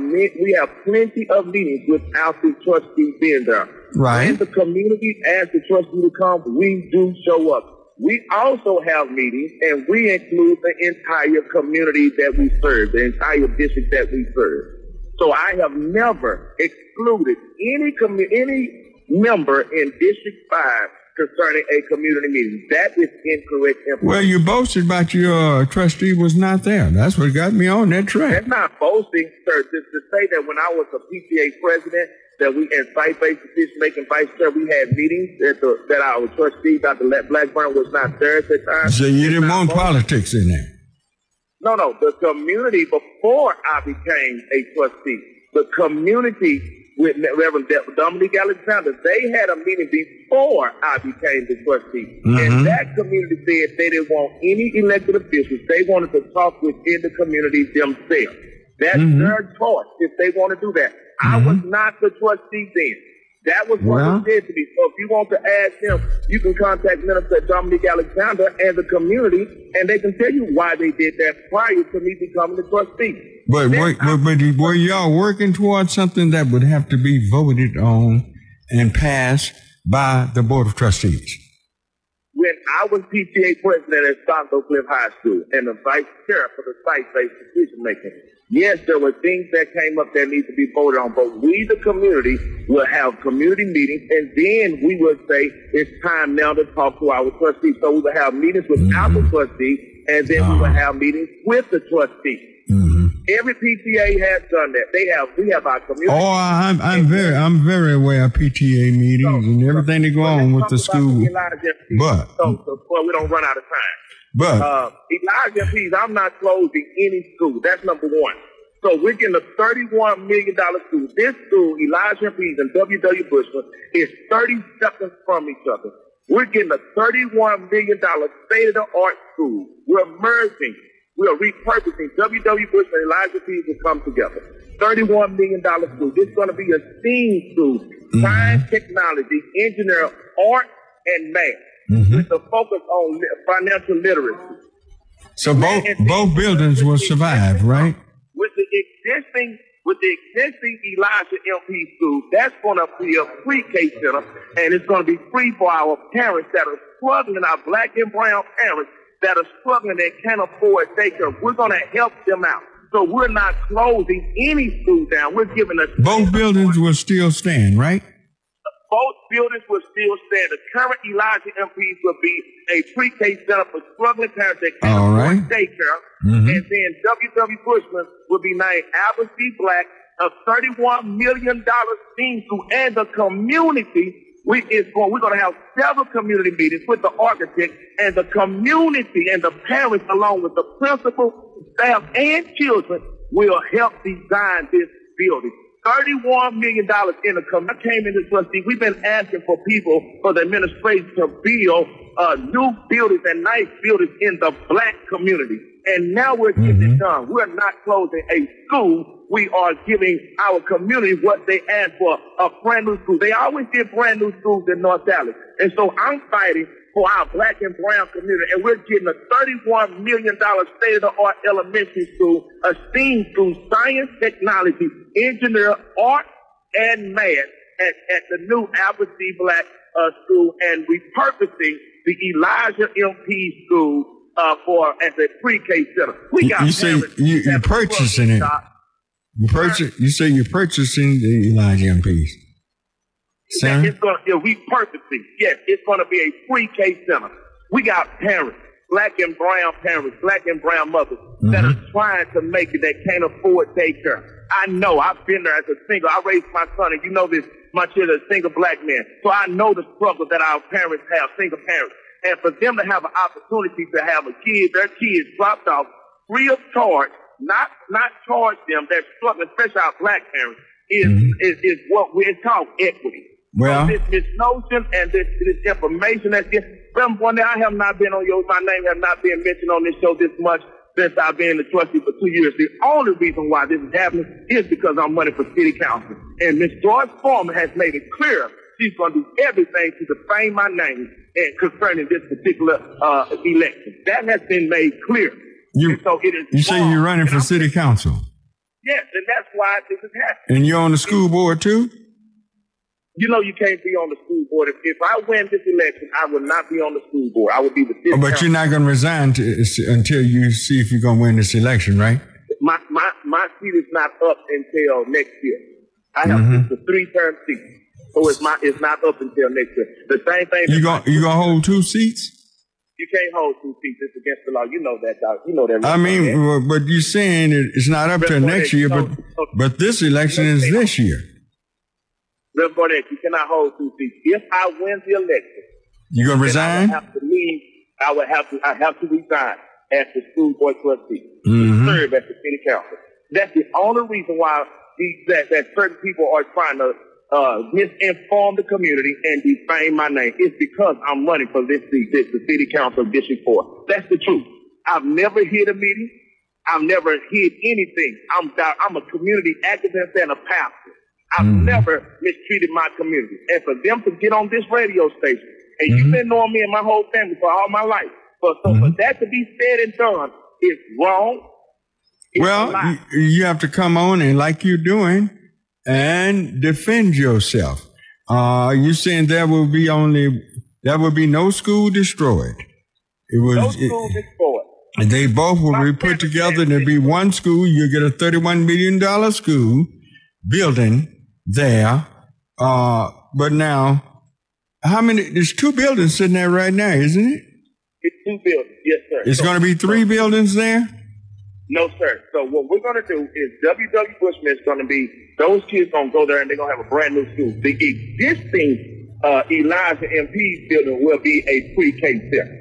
plenty of meetings without the trustee being there. Right. And the community asks the trustee to come, we do show up. We also have meetings, and we include the entire community that we serve, the entire district that we serve. So I have never excluded any member in District 5 concerning a community meeting. That is incorrect information. Well, you boasted about your trustee was not there. That's what got me on that track. That's not boasting, sir. Just to say that when I was a PTA president, that we in site-based decision-making vice chair, we had meetings that our trustee, Dr. Blackburn, was not there at the time. So you didn't want politics in there. No, the community before I became a trustee, the community with Reverend Dominique Alexander. They had a meeting before I became the trustee. Mm-hmm. And that community said they didn't want any elected officials. They wanted to talk within the community themselves. That's mm-hmm. their choice if they want to do that. Mm-hmm. I was not the trustee then. That was what they said to me. So if you want to ask them, you can contact Minister Dominique Alexander and the community, and they can tell you why they did that prior to me becoming the trustee. But were y'all working towards something that would have to be voted on and passed by the Board of Trustees? When I was PTA president at South Oak Cliff High School and the vice chair for the site-based decision-making, yes, there were things that came up that need to be voted on, but we, the community, will have community meetings, and then we will say, it's time now to talk to our trustees. So we will have meetings without mm-hmm. the trustee, and then we will have meetings with the trustee. Mm-hmm. Every PTA has done that. We have our community. Oh, I'm very aware of PTA meetings and everything that go on with the school. But we don't run out of time. But Elijah M.P.'s, I'm not closing any school. That's number one. So we're getting a $31 million school. This school, Elijah M.P.'s and W.W. Bushman, is 30 seconds from each other. We're getting a $31 million state-of-the-art school. We're merging. We are repurposing. W.W. Bushman and Elijah M.P.'s will come together. $31 million school. This is going to be a STEAM school. Mm-hmm. Science, technology, engineering, art, and math. Mm-hmm. With the focus on financial literacy. So both buildings will survive, right? With the existing Elijah M.P. school, that's going to be a pre-K center, and it's going to be free for our parents that are struggling, our black and brown parents that are struggling and can't afford daycare. We're going to help them out. So we're not closing any school down. We're giving us... Both buildings will still stand, right? Both buildings will still stand. The current Elijah MPs will be a pre-K center for struggling parents that can't afford daycare. Mm-hmm. And then W.W. Bushman will be named Albert Black, a $31 million team through, and the community. We're going to have several community meetings with the architect and the community and the parents, along with the principal, staff, and children, will help design this building. $31 million in the company. I came in as trustee. We've been asking for people, for the administration, to build new buildings and nice buildings in the black community. And now we're getting it done. We're not closing a school. We are giving our community what they asked for, a brand new school. They always did brand new schools in North Dallas. And so I'm fighting for our black and brown community, and we're getting a $31 million state-of-the-art elementary school, a STEAM school, science, technology, engineering, art, and math at the new Albert D. Black school, and repurposing the Elijah M.P. school as a pre-K center. You're purchasing it. You say you're purchasing the Elijah M.P.'s. It's going to be repurposing. Yes, it's going to be a pre-K center. We got parents, black and brown parents, black and brown mothers that are trying to make it, that can't afford daycare. I know. I've been there as a single. I raised my son, and you know this, my children are single black men. So I know the struggle that our parents have, single parents. And for them to have an opportunity to have a kid, their kids dropped off free of charge, not charge them. They're struggling, especially our black parents, is what we're called equity. Well, so this notion and this information that's just, I have not been on yours. My name has not been mentioned on this show this much since I've been the trustee for 2 years. The only reason why this is happening is because I'm running for city council. And Miss George Foreman has made it clear she's going to do everything to defame my name and concerning this particular election. That has been made clear. You say you're running for city council? Yes, and that's why this is happening. And you're on the school board too? You know you can't be on the school board. If I win this election, I will not be on the school board. I will be the city council. But you're not going to resign until you see if you're going to win this election, right? My seat is not up until next year. I have a 3-term seat, so it's not up until next year. The same thing. You gonna hold 2 seats? You can't hold 2 seats. It's against the law. You know that, dog. You know that. I mean, but you're saying it's not up till next year. But this election is this year. Reverend Barnett, you cannot hold 2 seats. If I win the election, you gonna resign? I would have to leave. I have to resign as the school board trustee, serve as the city council. That's the only reason why that certain people are trying to misinform the community and defame my name. It's because I'm running for this seat, the city council of District 4. That's the truth. I've never hid a meeting. I've never hid anything. I'm a community activist and a pastor. I've never mistreated my community. And for them to get on this radio station, and you've been knowing me and my whole family for all my life, for that to be said and done is wrong. It's well, you have to come on and like you're doing and defend yourself. You're saying there will be no school destroyed. No school destroyed. They both will be put together and there'll be one school. You'll get a $31 million school building there. But now, how many? There's two buildings sitting there right now, isn't it? It's two buildings, yes, sir. It's going to be three buildings there? No, sir. So what we're going to do is W.W. Bushman is going to be, those kids going to go there and they're going to have a brand new school. The existing Elijah M.P. building will be a pre-K center.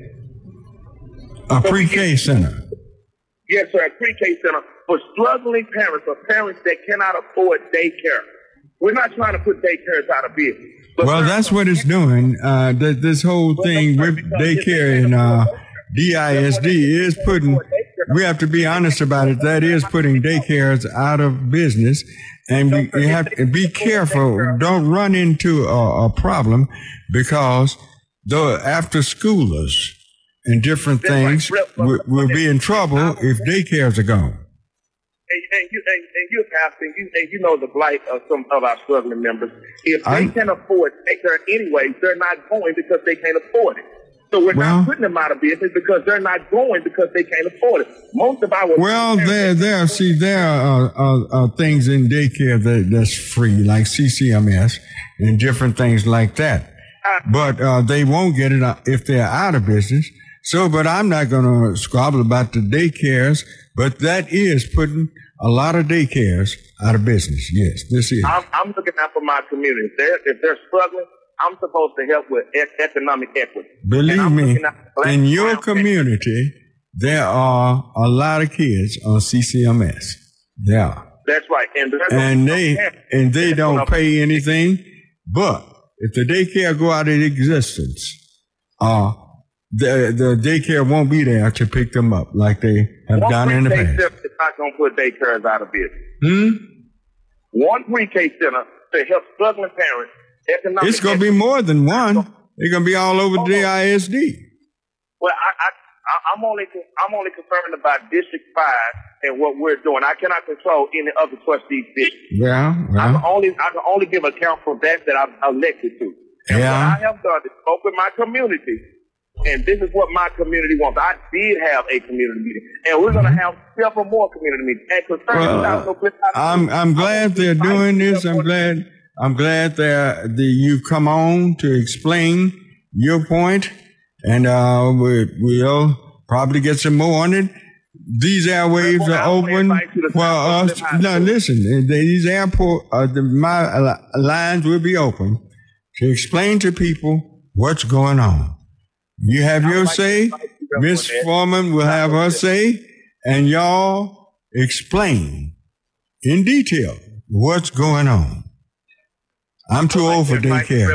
A pre-K center. Yes, sir, a pre-K center for struggling parents or parents that cannot afford daycare. We're not trying to put daycares out of business. Well, that's what it's doing. This whole thing with daycare and DISD is putting, we have to be honest about it, that is putting daycares out of business. And you have to be careful. Don't run into a problem because the after-schoolers and different things will be in trouble if daycares are gone. And you know the plight of some of our struggling members. If they can afford daycare anyway, they're not going because they can't afford it. So we're not putting them out of business because they're not going because they can't afford it. Most of our there are things in daycare that's free, like CCMS and different things like that. But they won't get it if they're out of business. So, but I'm not going to squabble about the daycares, but that is putting a lot of daycares out of business. Yes, this is. I'm looking out for my community. If they're struggling, I'm supposed to help with economic equity. Believe me, in your community, there are a lot of kids on CCMS. There are. That's right. And they don't pay anything, but if the daycare go out of existence, the daycare won't be there to pick them up like they have done in the past. It's not going to put daycares out of business. One pre-K center to help struggling parents. It's going to be more than one. They're going to be all over the ISD. Well, I'm only concerned about District 5 and what we're doing. I cannot control any other trustees' districts. Yeah. I can only give account for that I'm elected to. And what I have done is spoke with my community. And this is what my community wants. I did have a community meeting, and we're going to have several more community meetings. I'm glad they're doing this. I'm glad that you come on to explain your point, and we'll probably get some more on it. These airwaves are open for us. No, listen, these lines will be open to explain to people what's going on. You have your say, Ms. Foreman will have her say, and y'all explain in detail what's going on. I'm too old for daycare.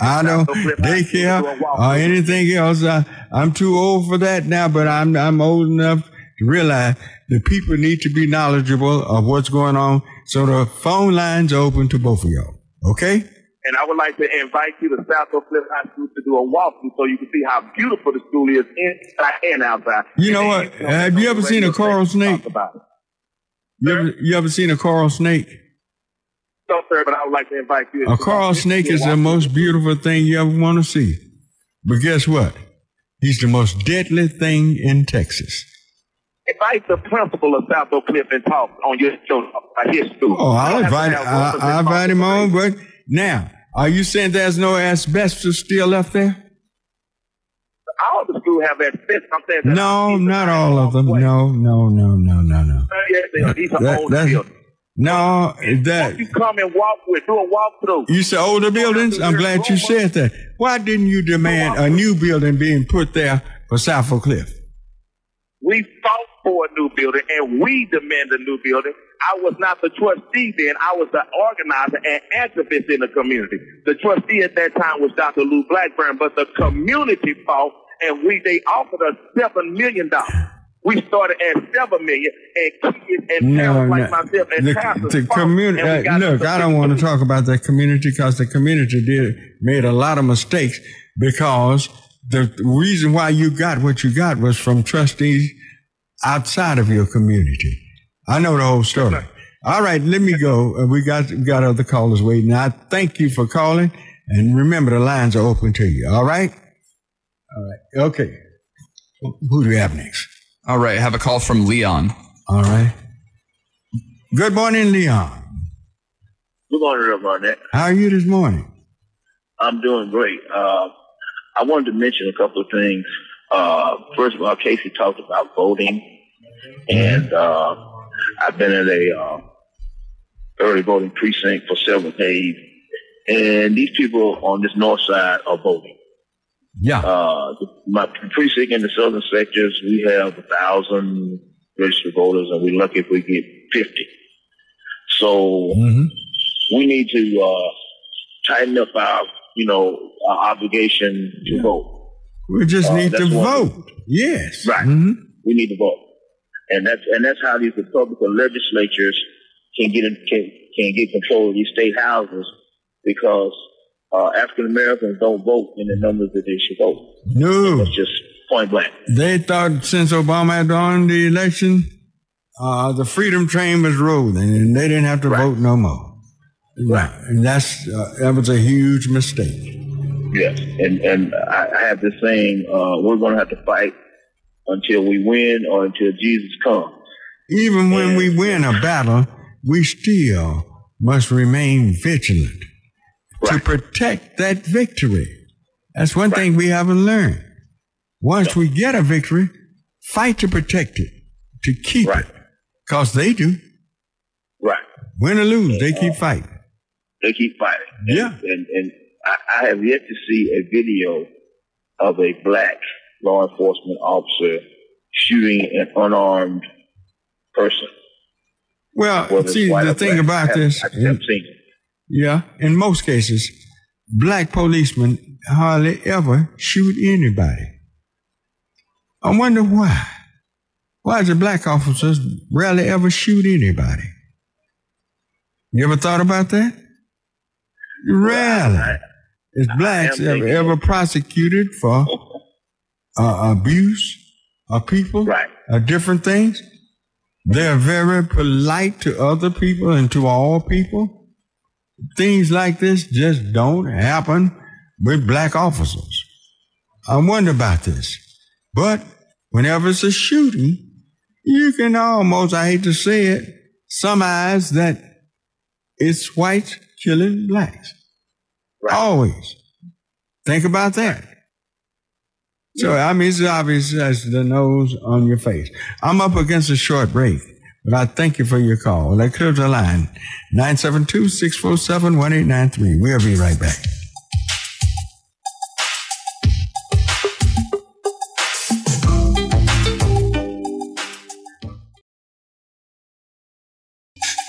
I don't daycare or anything else. I'm too old for that now, but I'm old enough to realize the people need to be knowledgeable of what's going on. So the phone lines are open to both of y'all. Okay? And I would like to invite you to South Oak Cliff High School to do a walkthrough so you can see how beautiful the school is inside and outside. You know what? Have you ever seen a coral snake? You ever seen a coral snake? No, sir, but I would like to invite you. A coral snake is the most beautiful thing you ever want to see. But guess what? He's the most deadly thing in Texas. Invite the principal of South Oak Cliff and talk on your show, his school. Oh, I'll invite him on, but... Now, are you saying there's no asbestos still left there? All the schools have asbestos. I'm saying no, not all of them. No. These are old buildings. No, that you come and walk with, do a walkthrough. You said older buildings. I'm glad you said that. Why didn't you demand a new building being put there for South Oak Cliff? We fought for a new building, and we demand a new building. I was not the trustee then. I was the organizer and activist in the community. The trustee at that time was Dr. Lou Blackburn, but the community fought, and they offered us $7 million. We started at $7 million, and kids and parents like myself and the community. Look, I don't want to talk about that community because the community made a lot of mistakes, because the reason why you got what you got was from trustees outside of your community. I know the whole story. All right, let me go. We got other callers waiting. I thank you for calling, and remember the lines are open to you. All right, okay. Who do we have next? All right, I have a call from Leon. All right. Good morning, Leon. Good morning, Reverend Barnett. How are you this morning? I'm doing great. I wanted to mention a couple of things. First of all, Casey talked about voting, and I've been at a early voting precinct for several days, and these people on this north side are voting. Yeah. My precinct in the southern sectors, we have 1,000 registered voters, and we're lucky if we get 50. So we need to tighten up our obligation to vote. We just need to vote. Yes. Right. We need to vote, and that's how these Republican legislatures can get control of these state houses, because African Americans don't vote in the numbers that they should vote. No. That's just point blank. They thought since Obama had won the election, the freedom train was rolling and they didn't have to vote no more. Right. And that was a huge mistake. Yes. And I have this saying, we're going to have to fight until we win or until Jesus comes. Even when we win a battle, we still must remain vigilant. Right. To protect that victory. That's one thing we haven't learned. Once we get a victory, fight to protect it, to keep it, because they do. Right. Win or lose, they keep fighting. They keep fighting. Yeah. And I have yet to see a video of a black law enforcement officer shooting an unarmed person. Well, see, the thing about this... I've never seen it. Yeah, in most cases, black policemen hardly ever shoot anybody. I wonder why. Why is it black officers rarely ever shoot anybody? You ever thought about that? Rarely is blacks ever prosecuted for abuse of people, of different things. They're very polite to other people and to all people. Things like this just don't happen with black officers. I wonder about this. But whenever it's a shooting, you can almost, I hate to say it, surmise that it's whites killing blacks. Right. Always. Think about that. So, I mean, it's obvious as the nose on your face. I'm up against a short break. But I thank you for your call. That clears the line. 972-647-1893. We'll be right back.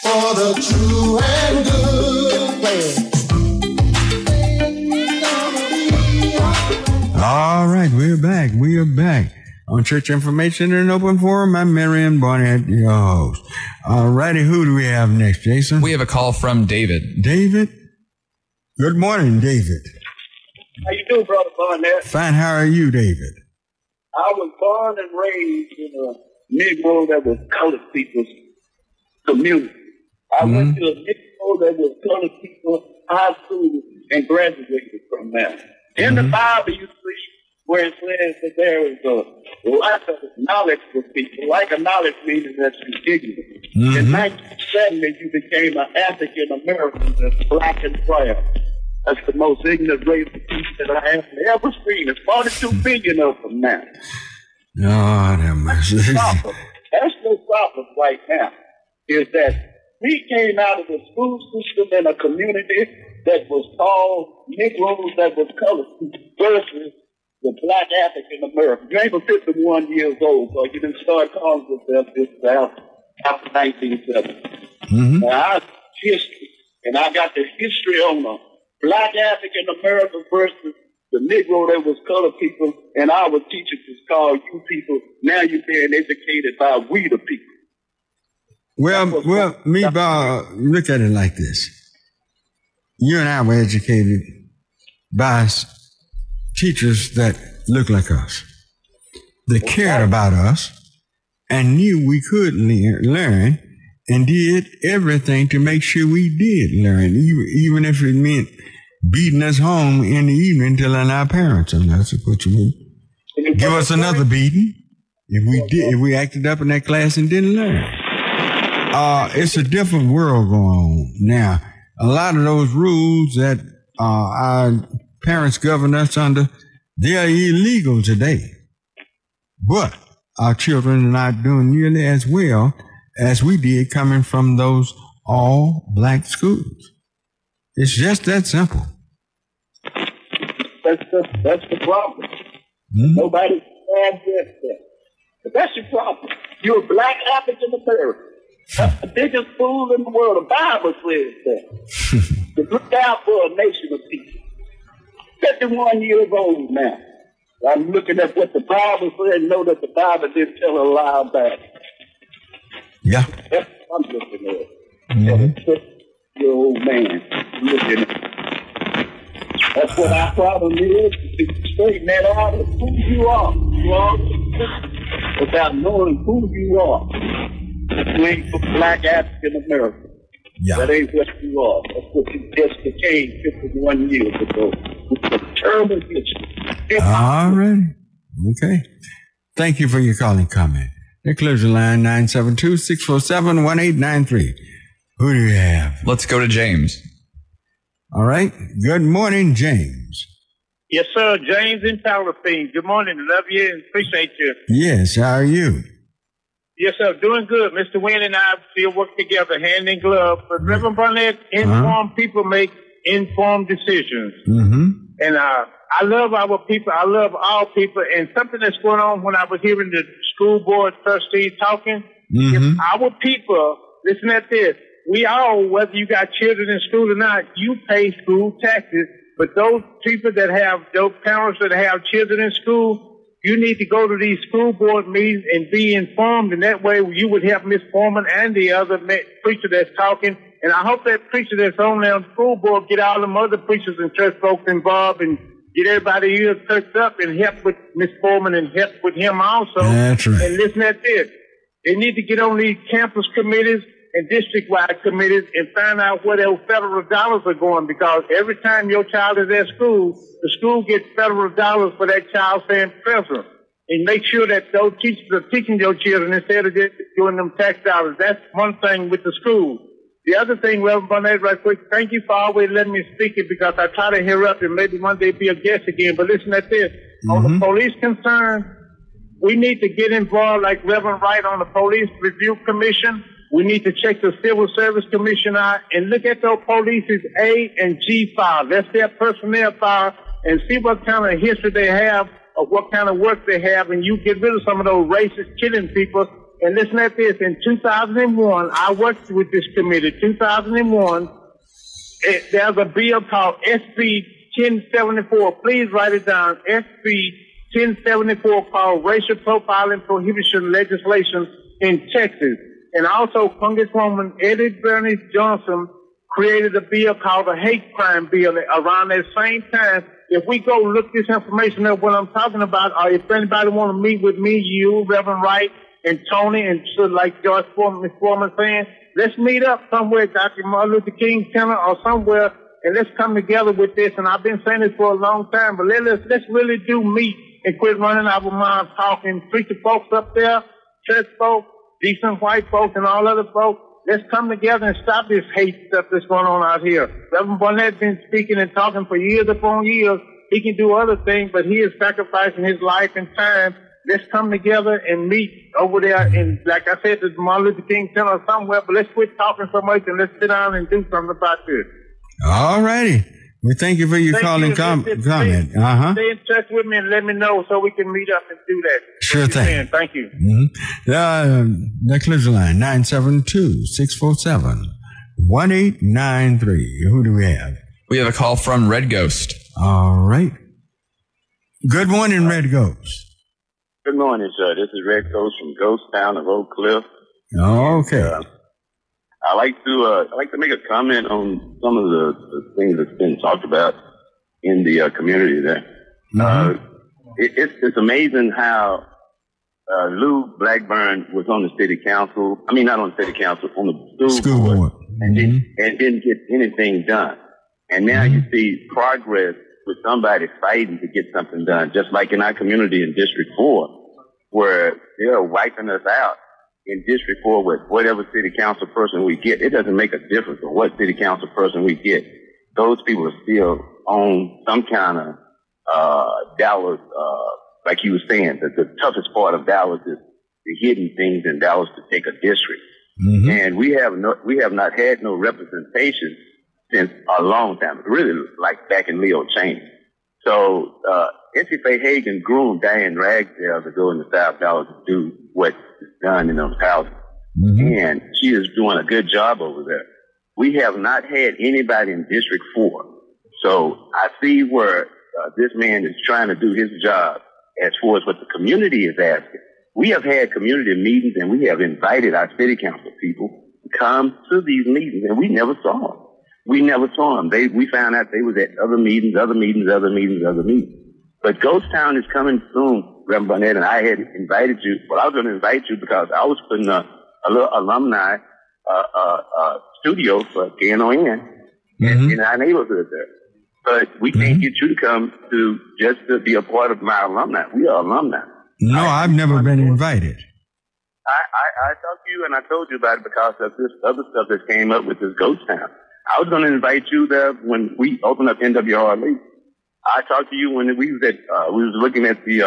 For the true and good. All right, we're back. We are back. On Church Information in an Open Forum, I'm Marian Barnett, your host. All righty, who do we have next, Jason? We have a call from David. David? Good morning, David. How you doing, Brother Barnett? Fine, how are you, David? I was born and raised in a Negro that was colored people's community. I went to a Negro that was colored people's high school and graduated from that. In the Bible, you see, where it says that there is a lack of knowledge for people. Lack of knowledge means that you're ignorant. In 1970, you became an African American that's black and brown. That's the most ignorant race of people that I have ever seen. There's 42 million of them now. Oh, that's no problem right now. Is that we came out of the school system in a community that was called Negroes that was colored versus the black African American. You ain't but 51 years old, so you didn't start calling yourself this after 1970. Mm-hmm. And I got the history on them. Black African American versus the Negro that was colored people, and our teachers is called you people. Now you're being educated by we the people. Well, me, Bob, look at it like this. You and I were educated by teachers that looked like us, that cared about us, and knew we could learn, and did everything to make sure we did learn, even if it meant beating us home in the evening, telling our parents, and that's what you mean. Give us another beating if we acted up in that class and didn't learn. It's a different world going on now. A lot of those rules that our parents govern us under, they are illegal today. But our children are not doing nearly as well as we did coming from those all-black schools. It's just that simple. That's the problem. Mm-hmm. Nobody addressed that. But that's your problem. You're a black African American. That's the biggest fool in the world. The Bible says that. To look out for a nation of people. 51 years old now. I'm looking at what the Bible said and know that the Bible didn't tell a lie about it. Yeah. That's what I'm looking at. Mm-hmm. Your old man looking at. That's what our problem is, to straighten that out of who you are. You are without knowing who you are. You ain't black African American. Yeah. That ain't what you are. That's what you just became 51 years ago. It's a terrible history. All right. Okay. Thank you for your call and comment. That clears your line, 972-647-1893. Who do you have? Let's go to James. All right. Good morning, James. Yes, sir. James in Palestine. Good morning. Love you and appreciate you. Yes. How are you? Yes, sir. Doing good. Mr. Wynn and I still work together, hand in glove. But Reverend Barnett, informed people make informed decisions. Mm-hmm. And I love our people. I love all people. And something that's going on when I was hearing the school board trustees talking, if our people, listen at this, we all, whether you got children in school or not, you pay school taxes. But those people that have, those parents that have children in school, you need to go to these school board meetings and be informed, and that way you would help Ms. Foreman and the other preacher that's talking. And I hope that preacher that's on there on the school board get all them other preachers and church folks involved and get everybody here touched up and help with Ms. Foreman and help with him also. That's right. And listen at this. They need to get on these campus committees and district-wide committees and find out where those federal dollars are going, because every time your child is at school, the school gets federal dollars for that child staying present. And make sure that those teachers are teaching your children instead of just doing them tax dollars. That's one thing with the school. The other thing, Reverend Barnett, right quick, thank you for always letting me speak it, because I try to hear up and maybe one day be a guest again. But listen at this. Mm-hmm. On the police concern, we need to get involved like Reverend Wright on the Police Review Commission. We need to check the Civil Service Commission out and look at those police's A and G file. That's their personnel file, and see what kind of history they have or what kind of work they have, and you get rid of some of those racist killing people. And listen at this. In 2001, I worked with this committee. 2001, there's a bill called SB 1074. Please write it down. SB 1074 called Racial Profiling Prohibition Legislation in Texas. And also, Congresswoman Eddie Bernice Johnson created a bill called the Hate Crime Bill around that same time. If we go look this information up, what I'm talking about, or if anybody want to meet with me, you, Reverend Wright, and Tony, and so like George Foreman, Ms. Foreman saying, let's meet up somewhere, Dr. Martin Luther King Center or somewhere, and let's come together with this. And I've been saying this for a long time, but let's really do meet and quit running our minds talking. Preacher folks up there, church folks, decent white folks and all other folks, let's come together and stop this hate stuff that's going on out here. Reverend Barnett's been speaking and talking for years upon years. He can do other things, but he is sacrificing his life and time. Let's come together and meet over there in, like I said, the Martin Luther King Center or somewhere, but let's quit talking so much and let's sit down and do something about this. All righty. We thank you for your call and comment. Stay in touch with me and let me know so we can meet up and do that. Sure thing. Thank you. Mm-hmm. That clears the line, 972-647-1893. Who do we have? We have a call from Red Ghost. All right. Good morning, Red Ghost. Good morning, sir. This is Red Ghost from Ghost Town of Oak Cliff. Okay. I like to make a comment on some of the things that's been talked about in the community there. Mm-hmm. It's amazing how Lou Blackburn was on the city council. I mean, not on the city council, on the school board, and didn't get anything done. And now you see progress with somebody fighting to get something done, just like in our community in District 4, where they're wiping us out. In District 4 with whatever city council person we get, it doesn't make a difference on what city council person we get. Those people are still on some kind of Dallas, like you were saying, the toughest part of Dallas is the hidden things in Dallas to take a district. Mm-hmm. And we have not had no representation since a long time, really, like back in Leo Chaney. So NCFA Hagen groomed Diane Ragsdale to go into South Dallas to do what is done in those houses. Mm-hmm. And she is doing a good job over there. We have not had anybody in District 4. So I see where this man is trying to do his job as far as what the community is asking. We have had community meetings, and we have invited our city council people to come to these meetings, and we never saw them. We found out they was at other meetings. But Ghost Town is coming soon, Reverend Barnett, and I had invited you. Well, I was going to invite you because I was putting a little alumni studio for KNON in our neighborhood there. But we can't get you to come to just to be a part of my alumni. We are alumni. No, I've never been invited. I talked to you and I told you about it because of this other stuff that came up with this Ghost Town. I was going to invite you there when we opened up NWR League. I talked to you when we was looking at the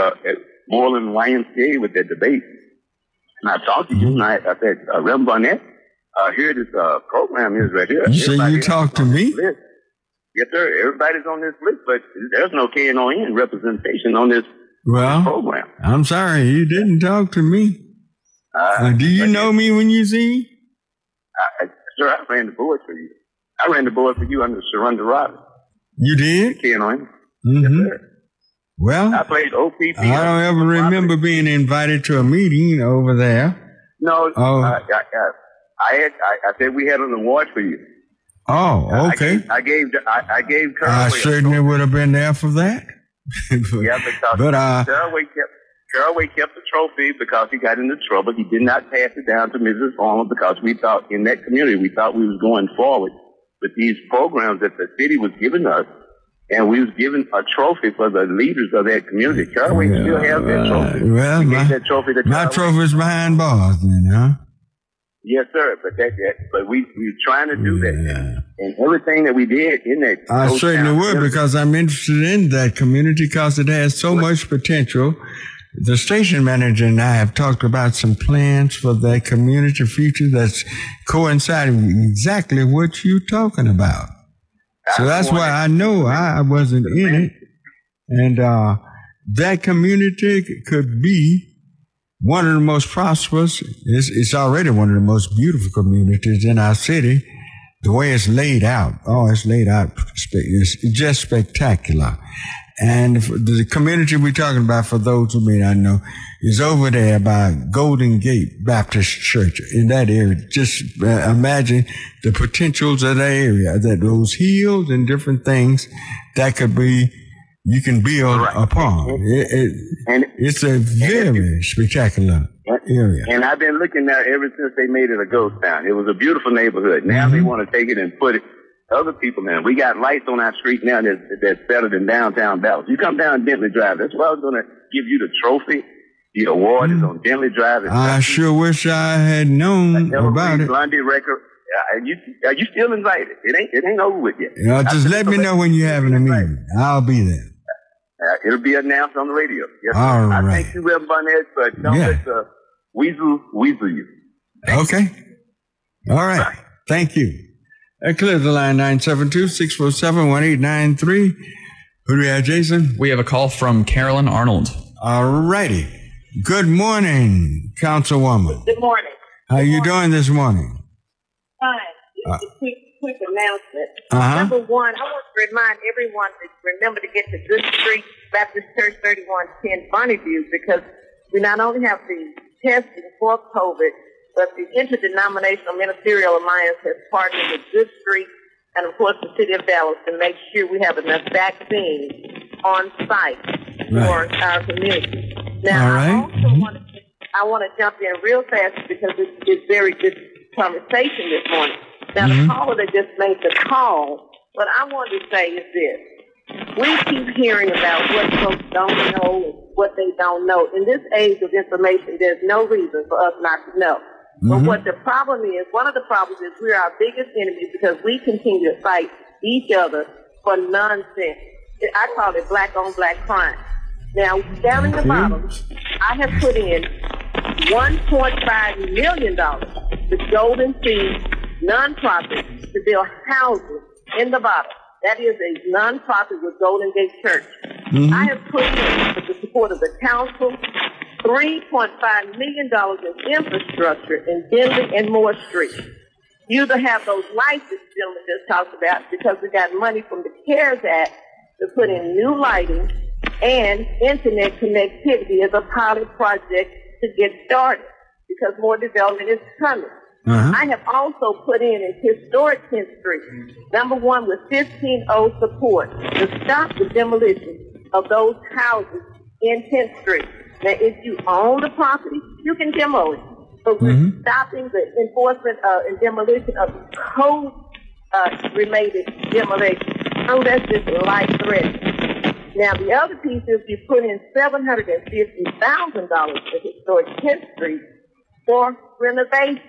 Moreland YMCA with that debate, and I talked to you and I said, Reverend Barnett, here this program is right here. So you talked to me? Yes, sir. Everybody's on this list, but there's no KNON representation on this program. I'm sorry, you didn't talk to me. Do you know me when you see me? Sir, I ran the board for you. I ran the board for you under Sharonda Roberts. You did? KNON. Mm-hmm. Yes, well, I played OPP. I don't ever remember being invited to a meeting over there. No, I said we had an award for you. Oh, okay. I gave Conway. I certainly would have been there for that. but Caraway kept the trophy because he got into trouble. He did not pass it down to Mrs. Arnold because we thought in that community we was going forward with these programs that the city was giving us. And we was given a trophy for the leaders of that community. Caraway still have that trophy. Well, my trophy's behind bars then, huh? Yes, sir. But we were trying to do that. And everything that we did in that. I certainly would because I'm interested in that community because it has so much potential. The station manager and I have talked about some plans for that community future that's coinciding with exactly what you're talking about. So that's why I know I wasn't in it. And that community could be one of the most prosperous. It's already one of the most beautiful communities in our city. The way it's laid out. Oh, it's laid out. It's just spectacular. And the community we're talking about, for those who may not know, is over there by Golden Gate Baptist Church in that area. Just imagine the potentials of that area, that those hills and different things that could be, you can build upon. It's a very spectacular area. And I've been looking at it ever since they made it a ghost town. It was a beautiful neighborhood. Now they want to take it and put it. Other people, man, we got lights on our street now that's better than downtown Dallas. You come down Bentley Drive. That's why I was going to give you the trophy. The award is on Bentley Drive. I sure wish I had known about it. Blondie record. Are you still invited? It ain't over with yet. You know, just let me know when you're having a meeting. I'll be there. It'll be announced on the radio. Yes, all right. I thank you, Reverend Barnett, but don't let the weasel you. Thank you. All right. Bye. Thank you. Clear the line, 972-647-1893. Who do we have, Jason? We have a call from Carolyn Arnold. All righty. Good morning, Councilwoman. Good morning. How are you doing this morning? Fine. Just a quick announcement. Uh-huh. Number one, I want to remind everyone to remember to get to Good Street Baptist Church 3110 Bonneview, because we not only have the testing for COVID, but the Interdenominational Ministerial Alliance has partnered with Good Street and, of course, the City of Dallas to make sure we have enough vaccine on site for our community. Now, I want to jump in real fast because it's very good conversation this morning. Now, the caller that just made the call, what I wanted to say is this. We keep hearing about what folks don't know and what they don't know. In this age of information, there's no reason for us not to know. But what the problem is, one of the problems is we're our biggest enemies because we continue to fight each other for nonsense. I call it black-on-black crime. Now, down in the bottom, I have put in $1.5 million to Golden Seed nonprofit to build houses in the bottom. That is a nonprofit with Golden Gate Church. I have put in, with the support of the council, $3.5 million in infrastructure in Denver and Moore Street. You either have those lights that gentleman just talked about, because we got money from the CARES Act to put in new lighting and internet connectivity as a pilot project to get started, because more development is coming. I have also put in historic 10th Street, number one, with 15-0 support to stop the demolition of those houses in 10th Street. Now, if you own the property, you can demo it. But we're stopping the enforcement and demolition of code-related demolition. So that's just life threatening. Now, the other piece is you put in $750,000 for historic 10th Street for renovation.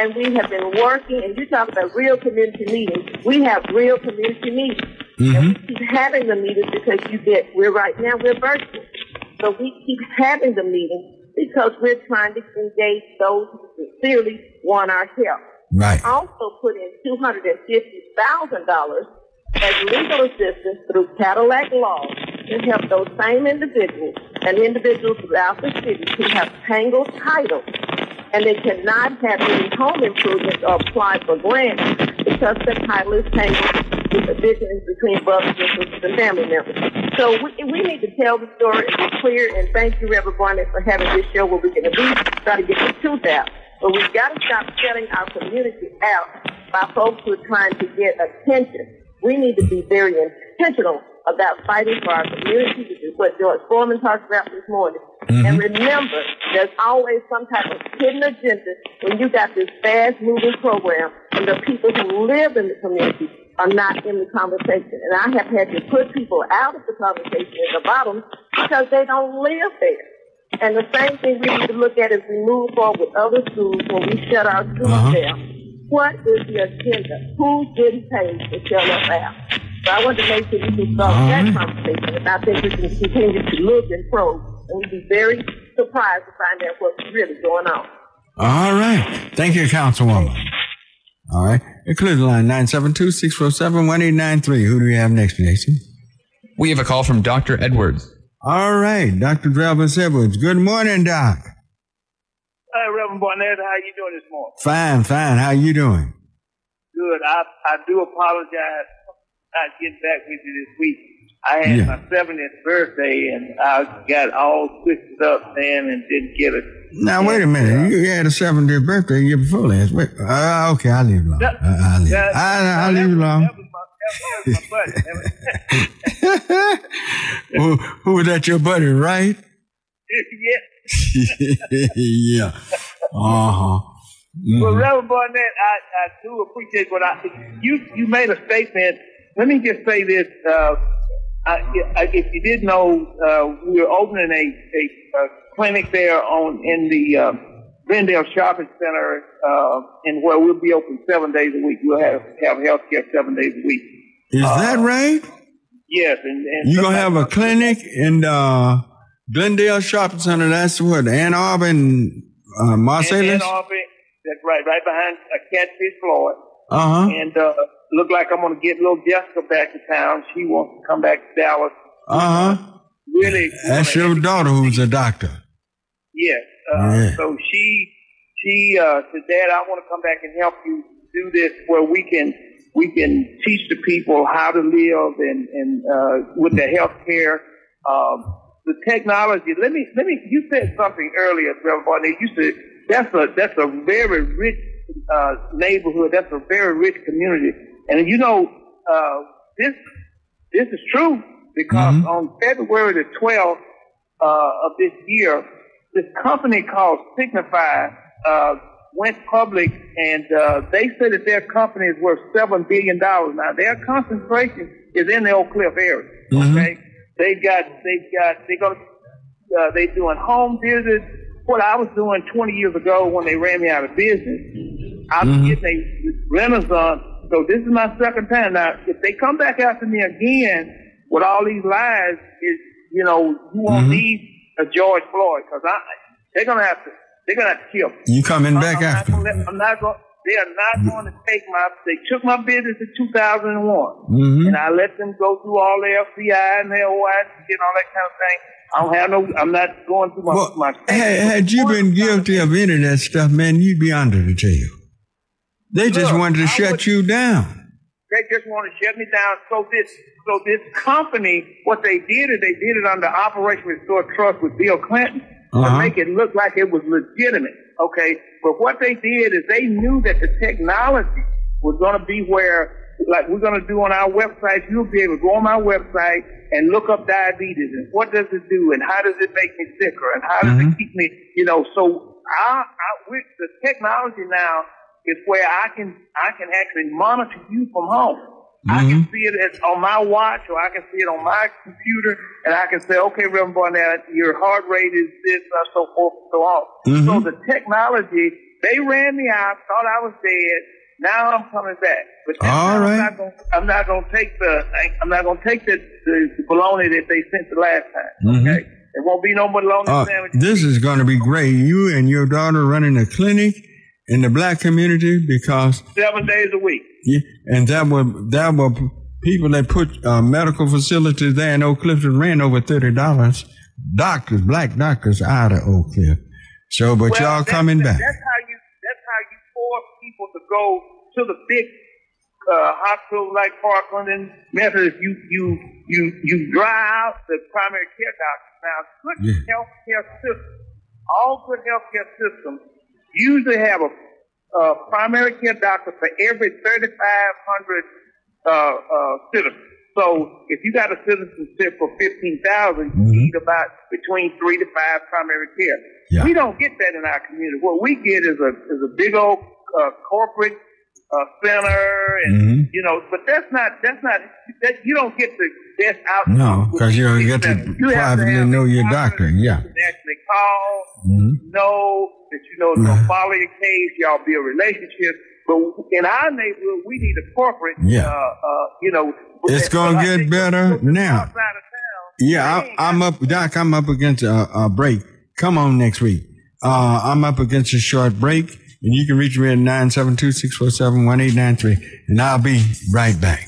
And we have been working, and you talk about real community meetings. We have real community meetings. And we keep having the meetings because we're virtual. So we keep having the meetings because we're trying to engage those who sincerely want our help. Right. We also put in $250,000 as legal assistance through Cadillac Law to help those same individuals and individuals throughout the city who have tangled titles and they cannot have any home improvements or apply for grants because the title is tangled with the difference between brothers and sisters and family members. So we need to tell the story and be clear, and thank you, Reverend Barnett, for having this show where we can at least try to get the truth out. But we've got to stop shutting our community out by folks who are trying to get attention. We need to be very intentional about fighting for our community, which is what George Foreman talked about this morning. And remember, there's always some type of hidden agenda when you got this fast-moving program, and the people who live in the community are not in the conversation. And I have had to put people out of the conversation at the bottom because they don't live there. And the same thing we need to look at as we move forward with other schools when we shut our schools down. What is the agenda? Who's getting paid to shut us out? So I want to make sure we can start that conversation. And I think we can continue to look and probe, and we'll be very surprised to find out what's really going on. All right. Thank you, Councilwoman. All right. Clear the line, 972-647-1893. Who do we have next, Jason? We have a call from Dr. Edwards. All right, Dr. Travis Edwards. Good morning, Doc. Hey, Reverend Barnett, how you doing this morning? Fine. How you doing? Good. I do apologize for not getting back with you this week. I had my 70th birthday, and I got all twisted up then and didn't get it. Now, wait a minute. You had a 70th birthday year before last. Okay, I'll leave it alone. I'll leave it alone. That was my buddy. who was that, your buddy, right? Yeah. Well, Reverend Barnett, I do appreciate what you made a statement. Let me just say this. If you didn't know, we were opening a clinic there in the Glendale Shopping Center, and where we'll be open 7 days a week. We'll have health care 7 days a week. Is that right? Yes. And you're going to have a clinic in Glendale Shopping Center. That's what, Ann Arbor and Marcellus? Ann Arbor, that's right behind Catfish Floyd. Uh-huh. And look like I'm going to get little Jessica back to town. She wants to come back to Dallas. Uh-huh. Really? That's your daughter who's a doctor. Yes. Yeah. So she said, Dad, I want to come back and help you do this where we can teach the people how to live and with the health care. The technology, let me, you said something earlier, Reverend Barnett. You said that's a very rich neighborhood. That's a very rich community. And you know, this is true because mm-hmm. on February the 12th, of this year, this company called Signify, went public and, they said that their company is worth $7 billion. Now their concentration is in the Oak Cliff area. Mm-hmm. Okay. They're doing home visits. What I was doing 20 years ago when they ran me out of business, I'm mm-hmm. getting a renaissance. So this is my second time. Now, if they come back after me again with all these lies, is, you know, you won't mm-hmm. need a George Floyd because they're going to have to kill me. You coming back after? They are not going to take my. They took my business in 2001, mm-hmm. and I let them go through all their FBI and their OIC and all that kind of thing. I don't have no. I'm not going through my. Had you been guilty of any of that stuff, man, you'd be under the jail. They just wanted to shut you down. They just wanted to shut me down. So this company, what they did is they did it under Operation Restore Trust with Bill Clinton. Uh-huh. To make it look like it was legitimate, okay? But what they did is they knew that the technology was going to be where, like we're going to do on our website, you'll be able to go on my website and look up diabetes and what does it do and how does it make me sicker and how does mm-hmm. it keep me, you know? So the technology now is where I can actually monitor you from home. Mm-hmm. I can see it on my watch, or I can see it on my computer, and I can say, okay, Reverend Barnett, your heart rate is this, and so forth and so on. Mm-hmm. So the technology, they ran me out, thought I was dead. Now I'm coming back. But right. I'm not going to take the bologna that they sent the last time. Mm-hmm. Okay? There won't be no bologna sandwich. This is going to be great. You and your daughter running a clinic in the black community because 7 days a week. Yeah, and that were people that put medical facilities there in Oak Cliff that ran over $30. Doctors, black doctors, out of Oak Cliff. So, but y'all coming back. That's how you force people to go to the big hospitals like Parkland and Methodist. You dry out the primary care doctors. Now, good healthcare systems usually have a primary care doctor for every 3,500 citizens. So if you got a citizenship for 15,000, mm-hmm. you need about between 3 to 5 primary care. Yeah. We don't get that in our community. What we get is a big old corporate center, and mm-hmm. you know. But that's not you don't get the best outcome. No, because you don't get to privately know your doctor. Yeah. You can actually call. Mm-hmm. Know that you know they'll follow your case, y'all build relationships. But in our neighborhood, we need a corporate. Yeah. You know, it's gonna get better now. Outside of town, I'm up, Doc. I'm up against a break. Come on next week. I'm up against a short break, and you can reach me at 972-647-1893, and I'll be right back.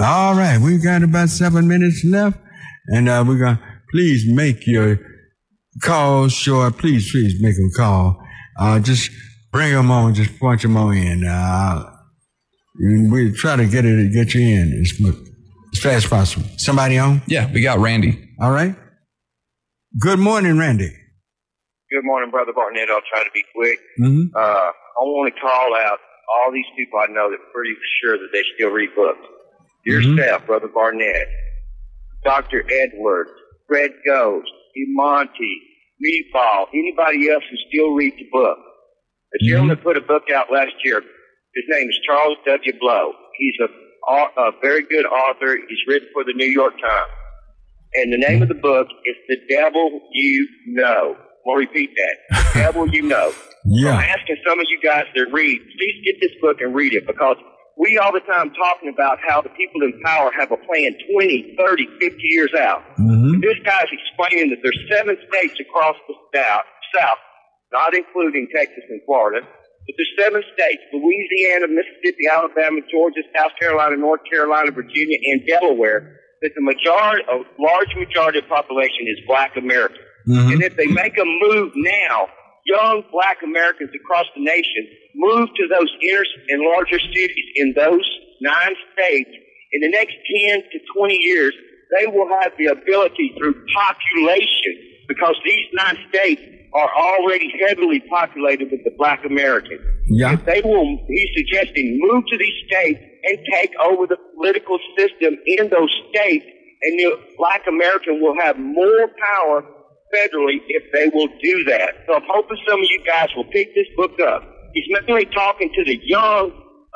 All right, we've got about 7 minutes left, and we're going to please make your calls short. Please make them call. Just bring them on, just punch them on in. We try to get you in as fast as possible. Somebody on? Yeah, we got Randy. All right. Good morning, Randy. Good morning, Brother Barnett. I'll try to be quick. Mm-hmm. I want to call out all these people I know that are pretty sure that they still read books. Yourself, mm-hmm. Brother Barnett, Dr. Edwards, Fred Goes, Imani, Meatball, anybody else who still reads the book. The gentleman put a book out last year. His name is Charles W. Blow. He's an a very good author. He's written for the New York Times. And the name of the book is The Devil You Know. We'll repeat that. The Devil You Know. Yeah. I'm asking some of you guys to read. Please get this book and read it, because we all the time talking about how the people in power have a plan 20, 30, 50 years out. Mm-hmm. This guy's explaining that there's 7 states across the South, not including Texas and Florida, but there's 7 states, Louisiana, Mississippi, Alabama, Georgia, South Carolina, North Carolina, Virginia, and Delaware, that the majority, a large majority of the population is black American. Mm-hmm. And if they make a move now, young black Americans across the nation move to those inner and larger cities in those 9 states. In the next 10 to 20 years, they will have the ability through population, because these 9 states are already heavily populated with the black American. Yeah. If they will, he's suggesting, move to these states and take over the political system in those states, and the black American will have more power federally if they will do that. So I'm hoping some of you guys will pick this book up. He's mainly talking to the young,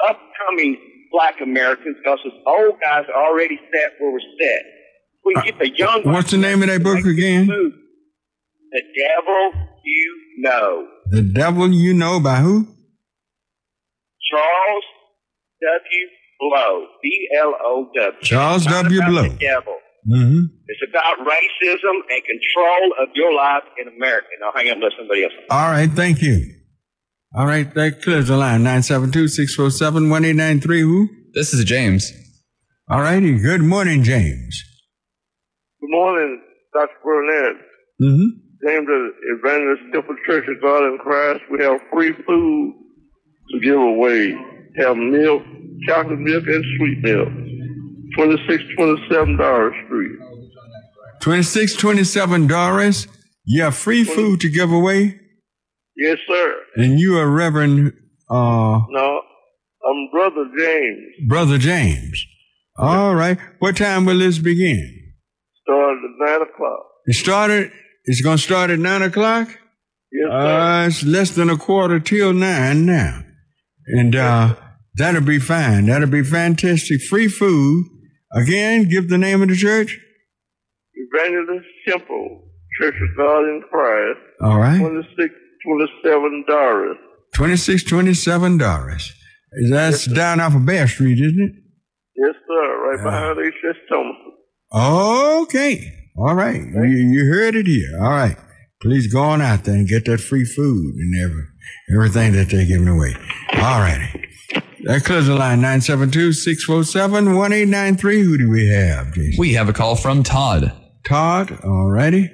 upcoming black Americans, because the old guys are already set where we're set. We get the young... What's the name of that book again? The Devil You Know. The Devil You Know by who? Charles W. Blow. B-L-O-W. Charles W. Blow. The Devil. Mm-hmm. It's about racism and control of your life in America. Now hang up and let somebody else. All right, thank you. All right, that clears the line. 972-647-1893. Who? This is James. All righty. Good morning, James. Good morning, Dr. Burnett. Mm-hmm. James of Evangelist Temple Church of God in Christ. We have free food to give away. Have milk, chocolate milk, and sweet milk. 2627 Doris Street. 2627 Doris, you have free food to give away? Yes, sir. And you are Reverend... No, I'm Brother James. Brother James. All right. What time will this begin? Started at 9 o'clock. It's going to start at 9 o'clock? Yes, sir. It's less than a quarter till 9 now. And that'll be fine. That'll be fantastic. Free food. Again, give the name of the church. Evangelist Temple Church of God in Christ. All right. 2627 Doris. 2627 Doris. That's down off of Bear Street, isn't it? Yes, sir. Right behind H.S. Thomas. Okay. All right. You heard it here. All right. Please go on out there and get that free food and everything that they're giving away. All righty. That clears the line. 972-647-1893. Who do we have, Jason? We have a call from Todd. Todd, all righty.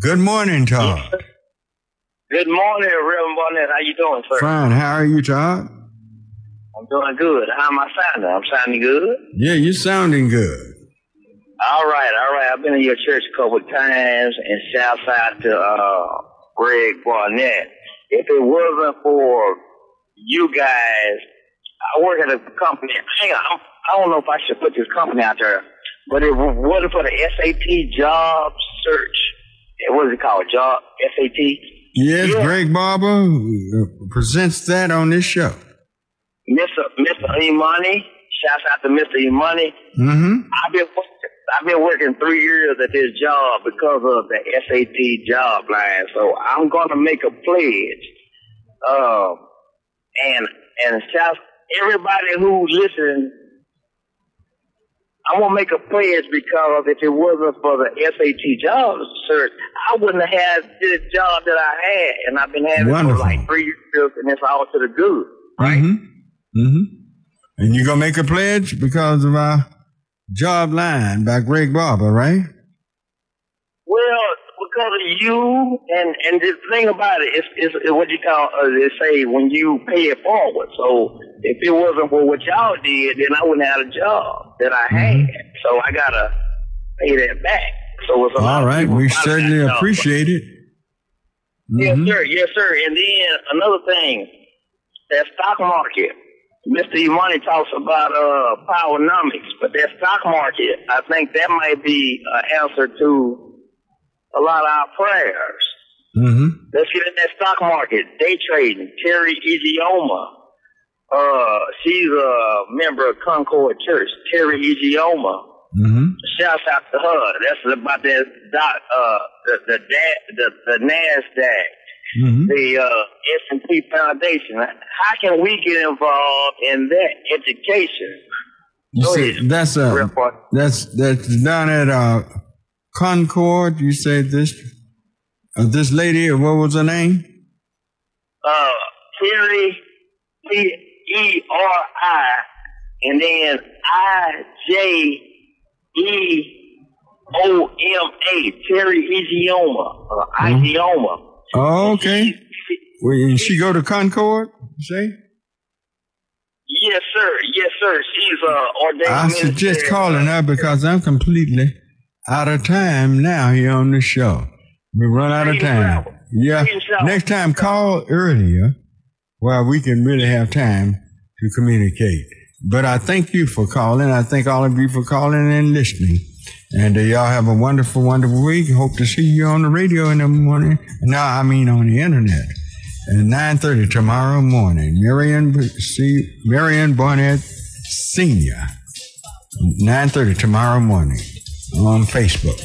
Good morning, Todd. Yes, good morning, Reverend Barnett. How you doing, sir? Fine. How are you, Todd? I'm doing good. How am I sounding? I'm sounding good? Yeah, you're sounding good. All right. I've been in your church a couple of times, and shout out to Greg Barnett. If it wasn't for you guys, I work at a company. Hang on, I don't know if I should put this company out there, but it wasn't for the SAT job search. What is it called? Job SAT? Yes, yeah. Greg Barber presents that on this show. Mr. Imani, shouts out to Mr. Imani. Mm-hmm. I've been working 3 years at this job because of the SAT job line. So I'm going to make a pledge. And shout everybody who listens. I'm gonna make a pledge, because if it wasn't for the SAT job search, I wouldn't have had this job that I had, and I've been having it for like 3 years, and it's all to the good, right? Mm-hmm. Mm-hmm. And you're gonna make a pledge because of our job line by Greg Barber, right? Well, because of you, and the thing about it is what you call, they say, when you pay it forward. So if it wasn't for what y'all did, then I wouldn't have a job that I had. Mm-hmm. So I got to pay that back. So it's all right. We certainly appreciate it. Mm-hmm. Yes, sir. Yes, sir. And then another thing, that stock market. Mr. Imani talks about powernomics, but that stock market, I think that might be an answer to a lot of our prayers. Mm-hmm. Let's get in that stock market, day trading, Terry Ijeoma, She's a member of Concord Church, Terry Ijeoma. Mm-hmm. Shout out to her. That's about the NASDAQ. Mm-hmm. The S&P Foundation. How can we get involved in that education? You see, that's down at Concord. You say this lady. What was her name? Terry, T-E-R-I, and then I-J-E-O-M-A. Terry Ijeoma, or Ijeoma. Oh, okay. Well, she go to Concord, you say? Yes, sir. Yes, sir. She's ordained. I suggest calling her because I'm completely out of time now here on the show. We run out of time. Yeah. Next time, call earlier while we can really have time to communicate. But I thank you for calling. I thank all of you for calling and listening. And y'all have a wonderful, wonderful week. Hope to see you on the radio in the morning. No, I mean on the internet. At 9:30 tomorrow morning. Marian Barnett Sr. 9:30 tomorrow morning on Facebook.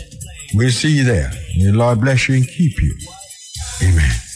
We'll see you there. May the Lord bless you and keep you. Amen.